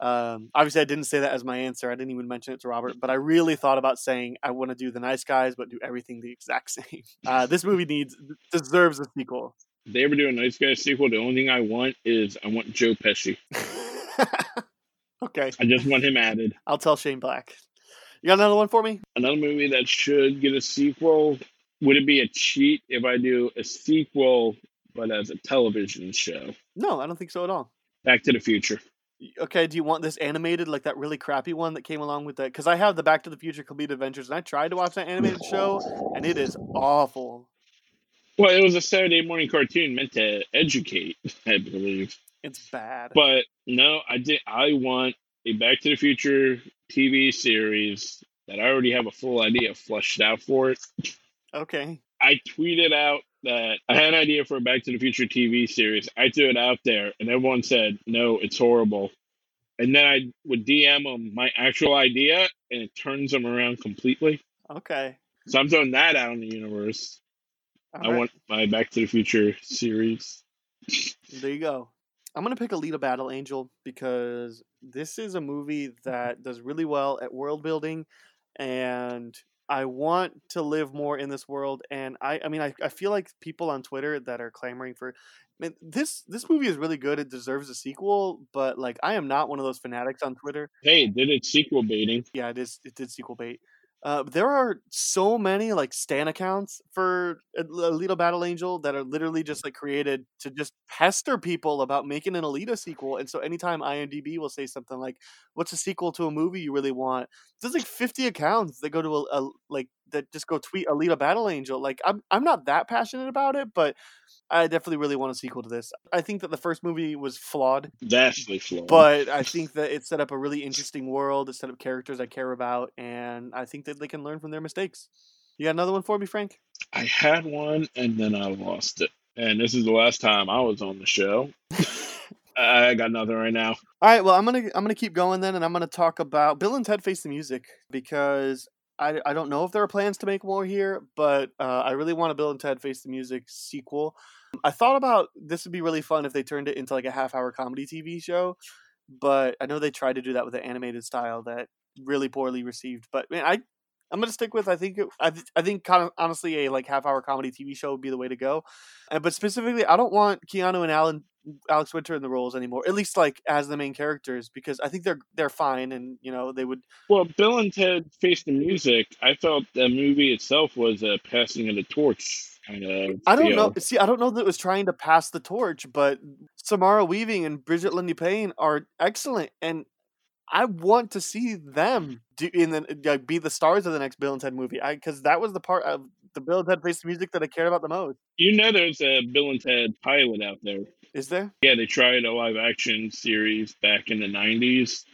um, obviously, I didn't say that as my answer. I didn't even mention it to Robert. But I really thought about saying I want to do The Nice Guys, but do everything the exact same. Uh, this movie needs deserves a sequel. If they ever do a Nice Guys sequel, the only thing I want is I want Joe Pesci. Okay. I just want him added. I'll tell Shane Black. You got another one for me? Another movie that should get a sequel. Would it be a cheat if I do a sequel but as a television show? No, I don't think so at all. Back to the Future. Okay, do you want this animated, like that really crappy one that came along with that? Because I have the Back to the Future Complete Adventures, and I tried to watch that animated show, and it is awful. Well, it was a Saturday morning cartoon meant to educate, I believe. It's bad. But no, I did. I want a Back to the Future T V series that I already have a full idea fleshed out for it. Okay. I tweeted out that I had an idea for a Back to the Future T V series. I threw it out there, and everyone said, no, it's horrible. And then I would D M them my actual idea, and it turns them around completely. Okay. So I'm throwing that out in the universe. All I right. want my Back to the Future series. There you go. I'm going to pick Alita Battle Angel because this is a movie that does really well at world building, and I want to live more in this world. And I, I mean, I, I feel like people on Twitter that are clamoring for, man, this, this movie is really good. It deserves a sequel, but like, I am not one of those fanatics on Twitter. Hey, did it sequel baiting? Yeah, it is. It did sequel bait. Uh, there are so many like stan accounts for Alita Battle Angel that are literally just like created to just pester people about making an Alita sequel. And so anytime I M D B will say something like, what's a sequel to a movie you really want? There's like fifty accounts that go to a, a like that just go tweet Alita Battle Angel. Like I'm, I'm not that passionate about it, but I definitely really want a sequel to this. I think that the first movie was flawed. Vastly flawed. But I think that it set up a really interesting world. It set up characters I care about, and I think that they can learn from their mistakes. You got another one for me, Frank? I had one, and then I lost it. And this is the last time I was on the show. I got nothing right now. All right, well, I'm gonna I'm gonna keep going then, and I'm gonna talk about Bill and Ted Face the Music, because I, I don't know if there are plans to make more here, but uh, I really want a Bill and Ted Face the Music sequel. I thought about this would be really fun if they turned it into like a half-hour comedy T V show, but I know they tried to do that with an animated style that really poorly received. But man, I I'm gonna stick with I think it, I th- I think kind of honestly a like half-hour comedy T V show would be the way to go. And but specifically, I don't want Keanu and Alan. Alex Winter in the roles anymore, at least like as the main characters, because I think they're they're fine, and you know they would. Well, Bill and Ted Face the Music, I felt the movie itself was a passing of the torch kind of. I don't know. See, I don't know that it was trying to pass the torch, but Samara Weaving and Bridget Lindy Payne are excellent, and I want to see them do in the like, be the stars of the next Bill and Ted movie. I because that was the part of the Bill and Ted Face the Music that I cared about the most. You know, there's a Bill and Ted pilot out there. Is there? Yeah, they tried a live action series back in the nineties.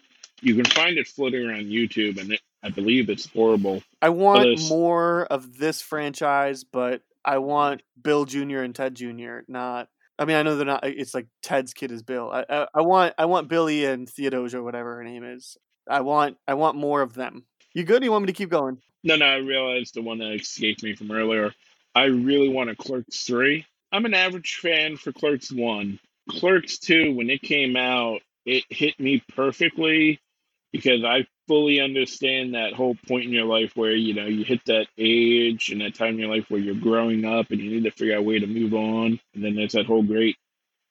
You can find it floating around YouTube, and it, I believe it's horrible. I want so more of this franchise, but I want Bill Junior and Ted Junior, not... I mean, I know they're not... It's like Ted's kid is Bill. I, I, I want I want Billy and Theodosia, whatever her name is. I want I want more of them. You good? Or you want me to keep going? No, no, I realized the one that escaped me from earlier. I really want a Clerks three. I'm an average fan for Clerks one. Clerks two, when it came out, it hit me perfectly because I fully understand that whole point in your life where, you know, you hit that age and that time in your life where you're growing up and you need to figure out a way to move on. And then there's that whole great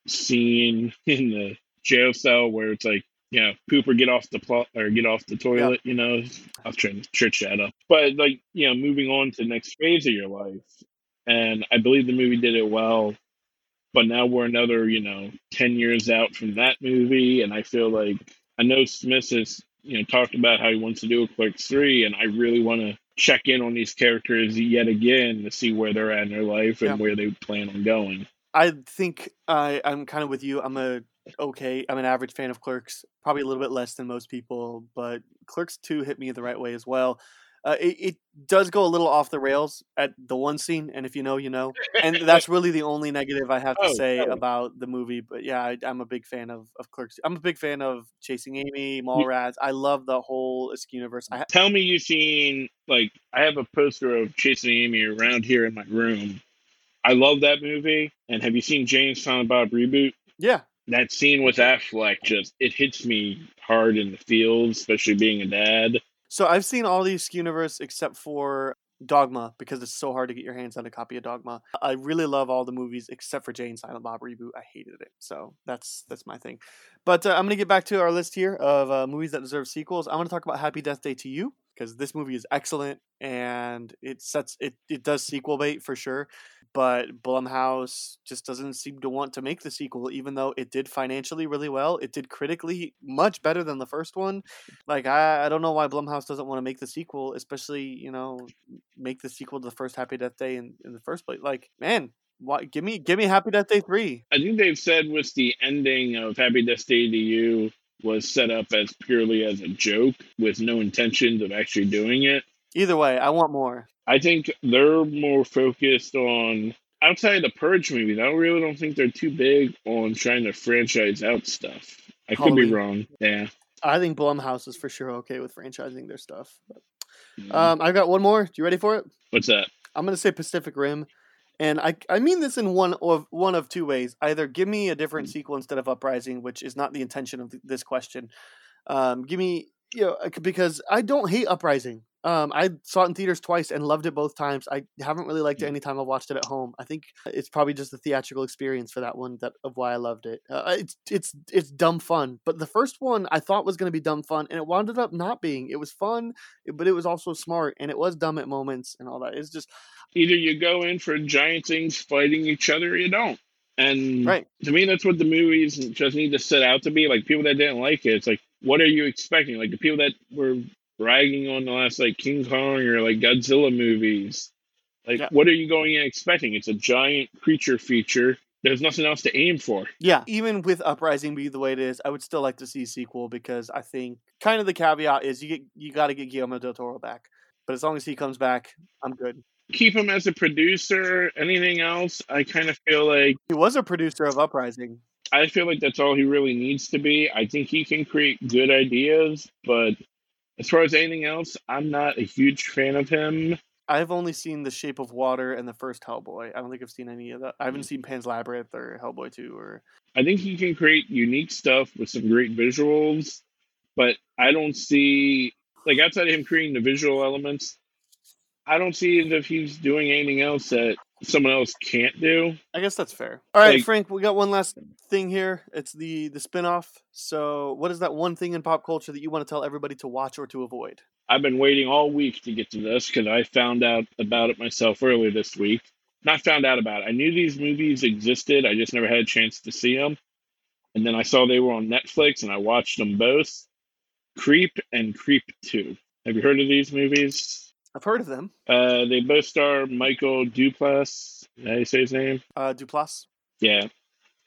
scene in the jail cell where it's like, you know, Cooper, get off the plot or get off the toilet, yeah. you know, I'll try to church that up. But like, you know, moving on to the next phase of your life. And I believe the movie did it well, but now we're another, you know, ten years out from that movie. And I feel like, I know Smith has, you know, talked about how he wants to do a Clerks three, and I really want to check in on these characters yet again to see where they're at in their life and yeah. where they plan on going. I think I, I'm kind of with you. I'm a okay, I'm an average fan of Clerks, probably a little bit less than most people, but Clerks two hit me the right way as well. Uh, it, it does go a little off the rails at the one scene, and if you know, you know. And that's really the only negative I have to oh, say no. about the movie. But yeah, I, I'm a big fan of, of Clerks. I'm a big fan of Chasing Amy, Mallrats. I love the whole Askew universe. I ha- Tell me you've seen, like, I have a poster of Chasing Amy around here in my room. I love that movie. And have you seen James, Tom, and Bob Reboot? Yeah. That scene with Affleck just, it hits me hard in the feels, especially being a dad. So I've seen all these Skewniverse except for Dogma because it's so hard to get your hands on a copy of Dogma. I really love all the movies except for Jane Silent Bob Reboot. I hated it. So that's that's my thing. But uh, I'm going to get back to our list here of uh, movies that deserve sequels. I'm going to talk about Happy Death Day to You because this movie is excellent and it sets it, it does sequel bait for sure. But Blumhouse just doesn't seem to want to make the sequel, even though it did financially really well. It did critically much better than the first one. Like, I, I don't know why Blumhouse doesn't want to make the sequel, especially, you know, make the sequel to the first Happy Death Day in, in the first place. Like, man, why, give me give me Happy Death Day three. I think they've said with the ending of Happy Death Day to You was set up as purely as a joke with no intentions of actually doing it. Either way, I want more. I think they're more focused on, outside of the Purge movies, I really don't think they're too big on trying to franchise out stuff. I Halloween. could be wrong. Yeah. I think Blumhouse is for sure okay with franchising their stuff. But, yeah. um, I've got one more. You ready for it? What's that? I'm going to say Pacific Rim. And I I mean this in one of one of two ways. Either give me a different mm-hmm. sequel instead of Uprising, which is not the intention of this question. Um, give me, you know, because I don't hate Uprising. Um, I saw it in theaters twice and loved it both times. I haven't really liked it any time I've watched it at home. I think it's probably just the theatrical experience for that one that of why I loved it. Uh, it's it's it's dumb fun. But the first one I thought was going to be dumb fun, and it wound up not being. It was fun, but it was also smart, and it was dumb at moments and all that. It's just... Either you go in for giant things fighting each other or you don't. And right. to me, that's what the movies just need to set out to be. Like, people that didn't like it, it's like, what are you expecting? Like, the people that were... bragging on the last like King Kong or like Godzilla movies. Like yeah. what are you going in expecting? It's a giant creature feature. There's nothing else to aim for. Yeah. Even with Uprising be the way it is, I would still like to see a sequel because I think kind of the caveat is you get you gotta get Guillermo del Toro back. But as long as he comes back, I'm good. Keep him as a producer. Anything else, I kind of feel like he was a producer of Uprising. I feel like that's all he really needs to be. I think he can create good ideas, but as far as anything else, I'm not a huge fan of him. I've only seen The Shape of Water and the first Hellboy. I don't think I've seen any of that. I haven't seen Pan's Labyrinth or Hellboy two. Or I think he can create unique stuff with some great visuals, but I don't see... Like, outside of him creating the visual elements, I don't see as if he's doing anything else that someone else can't do. I guess that's fair. All right, like, Frank, we got one last thing here. It's the, the spinoff. So what is that one thing in pop culture that you want to tell everybody to watch or to avoid? I've been waiting all week to get to this because I found out about it myself earlier this week. Not found out about it. I knew these movies existed. I just never had a chance to see them. And then I saw they were on Netflix and I watched them both. Creep and Creep two. Have you heard of these movies? I've heard of them. Uh, they both star Michael Duplass. How do you say his name? Uh, Duplass. Yeah.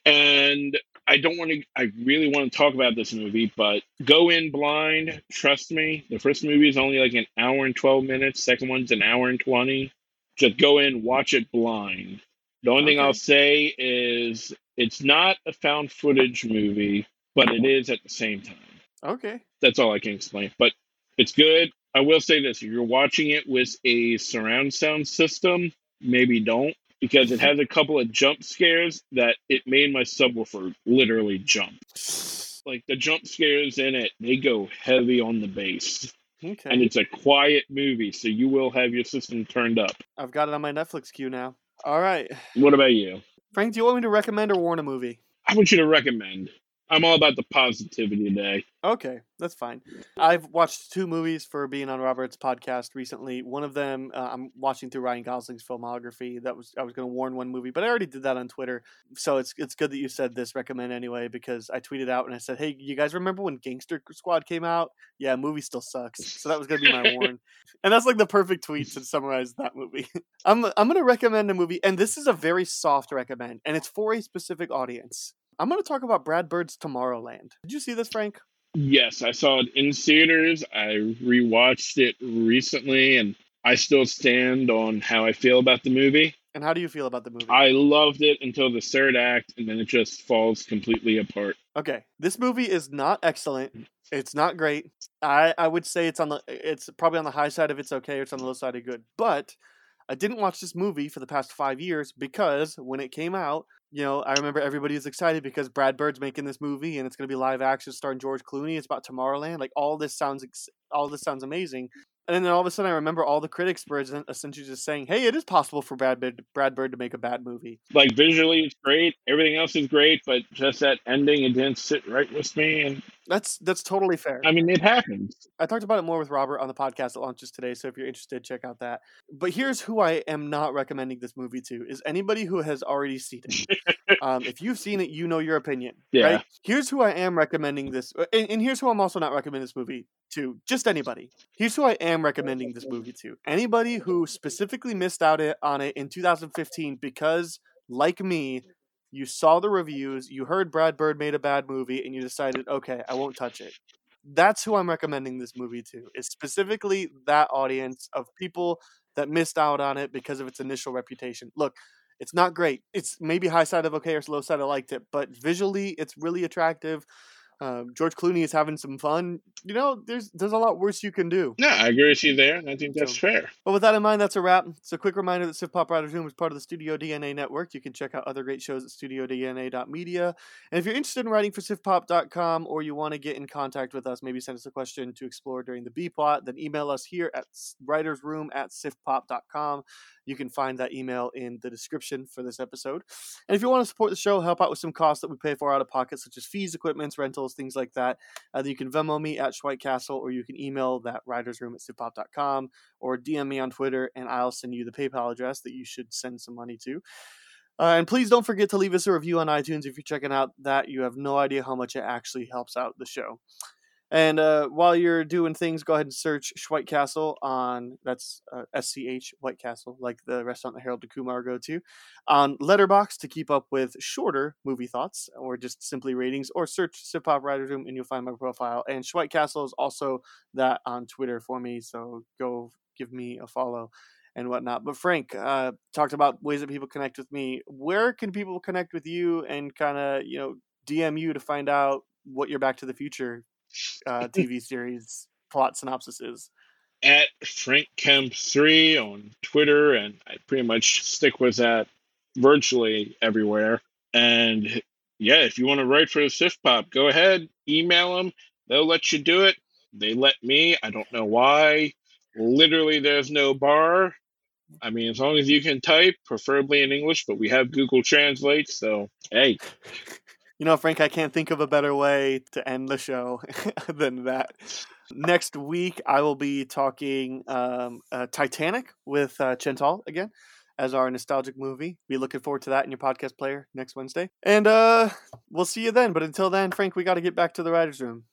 And I don't want to, I really want to talk about this movie, but go in blind. Trust me. The first movie is only like an hour and twelve minutes. Second one's an hour and twenty. Just go in, watch it blind. The only okay. thing I'll say is it's not a found footage movie, but it is at the same time. Okay. That's all I can explain. But it's good. I will say this, if you're watching it with a surround sound system, maybe don't. because it has a couple of jump scares that it made my subwoofer literally jump. Like, the jump scares in it, they go heavy on the bass. Okay. And it's a quiet movie, so you will have your system turned up. I've got it on my Netflix queue now. All right. What about you? Frank, do you want me to recommend or warn a movie? I want you to recommend. I'm all about the positivity today. Okay, that's fine. I've watched two movies for being on Robert's podcast recently. One of them, uh, I'm watching through Ryan Gosling's filmography. That was I was going to warn one movie, but I already did that on Twitter. So it's it's good that you said this recommend anyway, because I tweeted out and I said, hey, you guys remember when Gangster Squad came out? Yeah, movie still sucks. So that was going to be my warn. And that's like the perfect tweet to summarize that movie. I'm I'm going to recommend a movie, and this is a very soft recommend, and it's for a specific audience. I'm going to talk about Brad Bird's Tomorrowland. Did you see this, Frank? Yes, I saw it in theaters. I rewatched it recently, and I still stand on how I feel about the movie. And how do you feel about the movie? I loved it until the third act, and then it just falls completely apart. Okay, this movie is not excellent. It's not great. I, I would say it's on the it's probably on the high side of it's okay, or it's on the low side of good. But I didn't watch this movie for the past five years because when it came out, you know, I remember everybody was excited because Brad Bird's making this movie and it's going to be live action starring George Clooney. It's about Tomorrowland. Like, all this sounds, all this sounds amazing. And then all of a sudden, I remember all the critics were essentially just saying, hey, it is possible for Brad Bird, Brad Bird to make a bad movie. Like, visually, it's great. Everything else is great. But just that ending, it didn't sit right with me. And that's that's totally fair. I mean, it happens. I talked about it more with Robert on the podcast that launches today. So if you're interested, check out that. But here's who I am not recommending this movie to, is anybody who has already seen it. um, if you've seen it, you know your opinion. Yeah. Right? Here's who I am recommending this. And, and here's who I'm also not recommending this movie to. Just anybody. Here's who I am recommending this movie to. Anybody who specifically missed out on it in two thousand fifteen because, like me, you saw the reviews, you heard Brad Bird made a bad movie, and you decided, okay, I won't touch it. That's who I'm recommending this movie to. It's specifically that audience of people that missed out on it because of its initial reputation. Look, it's not great. It's maybe high side of okay or low side I liked it, but visually it's really attractive. Uh, George Clooney is having some fun. You know, there's there's a lot worse you can do. Yeah, I agree with you there, and I think that's so fair. But with that in mind, that's a wrap. So a quick reminder that SifPop Writers Room is part of the Studio D N A Network. You can check out other great shows at studio d n a dot media. And if you're interested in writing for sif pop dot com or you want to get in contact with us, maybe send us a question to explore during the B-plot, then email us here at writers room at sif pop dot com. You can find that email in the description for this episode. And if you want to support the show, help out with some costs that we pay for out of pocket, such as fees, equipment, rentals, things like that, uh, then you can Venmo me at Schweitcastle, or you can email that writers room at sif pop dot com, or D M me on Twitter, and I'll send you the PayPal address that you should send some money to. Uh, and please don't forget to leave us a review on iTunes if you're checking out that. You have no idea how much it actually helps out the show. And uh, while you're doing things, go ahead and search Schweitcastle on, that's uh, S C H, White Castle, like the restaurant that Harold and Kumar go to, on Letterboxd to keep up with shorter movie thoughts or just simply ratings, or search SifPop Writers Room and you'll find my profile. And Schweitcastle is also that on Twitter for me, so go give me a follow and whatnot. But Frank, uh, talked about ways that people connect with me. Where can people connect with you and kind of, you know, D M you to find out what your Back to the Future Uh, T V series plot synopsis is? At Frank Kemp three on Twitter, and I pretty much stick with that virtually everywhere. And yeah, if you want to write for the SifPop, go ahead, email them. They'll let you do it. They let me. I don't know why. Literally, there's no bar. I mean, as long as you can type, preferably in English, but we have Google Translate, so hey. You know, Frank, I can't think of a better way to end the show than that. Next week, I will be talking um, uh, Titanic with uh, Chental again as our nostalgic movie. Be looking forward to that in your podcast player next Wednesday. And uh, we'll see you then. But until then, Frank, we got to get back to the writer's room.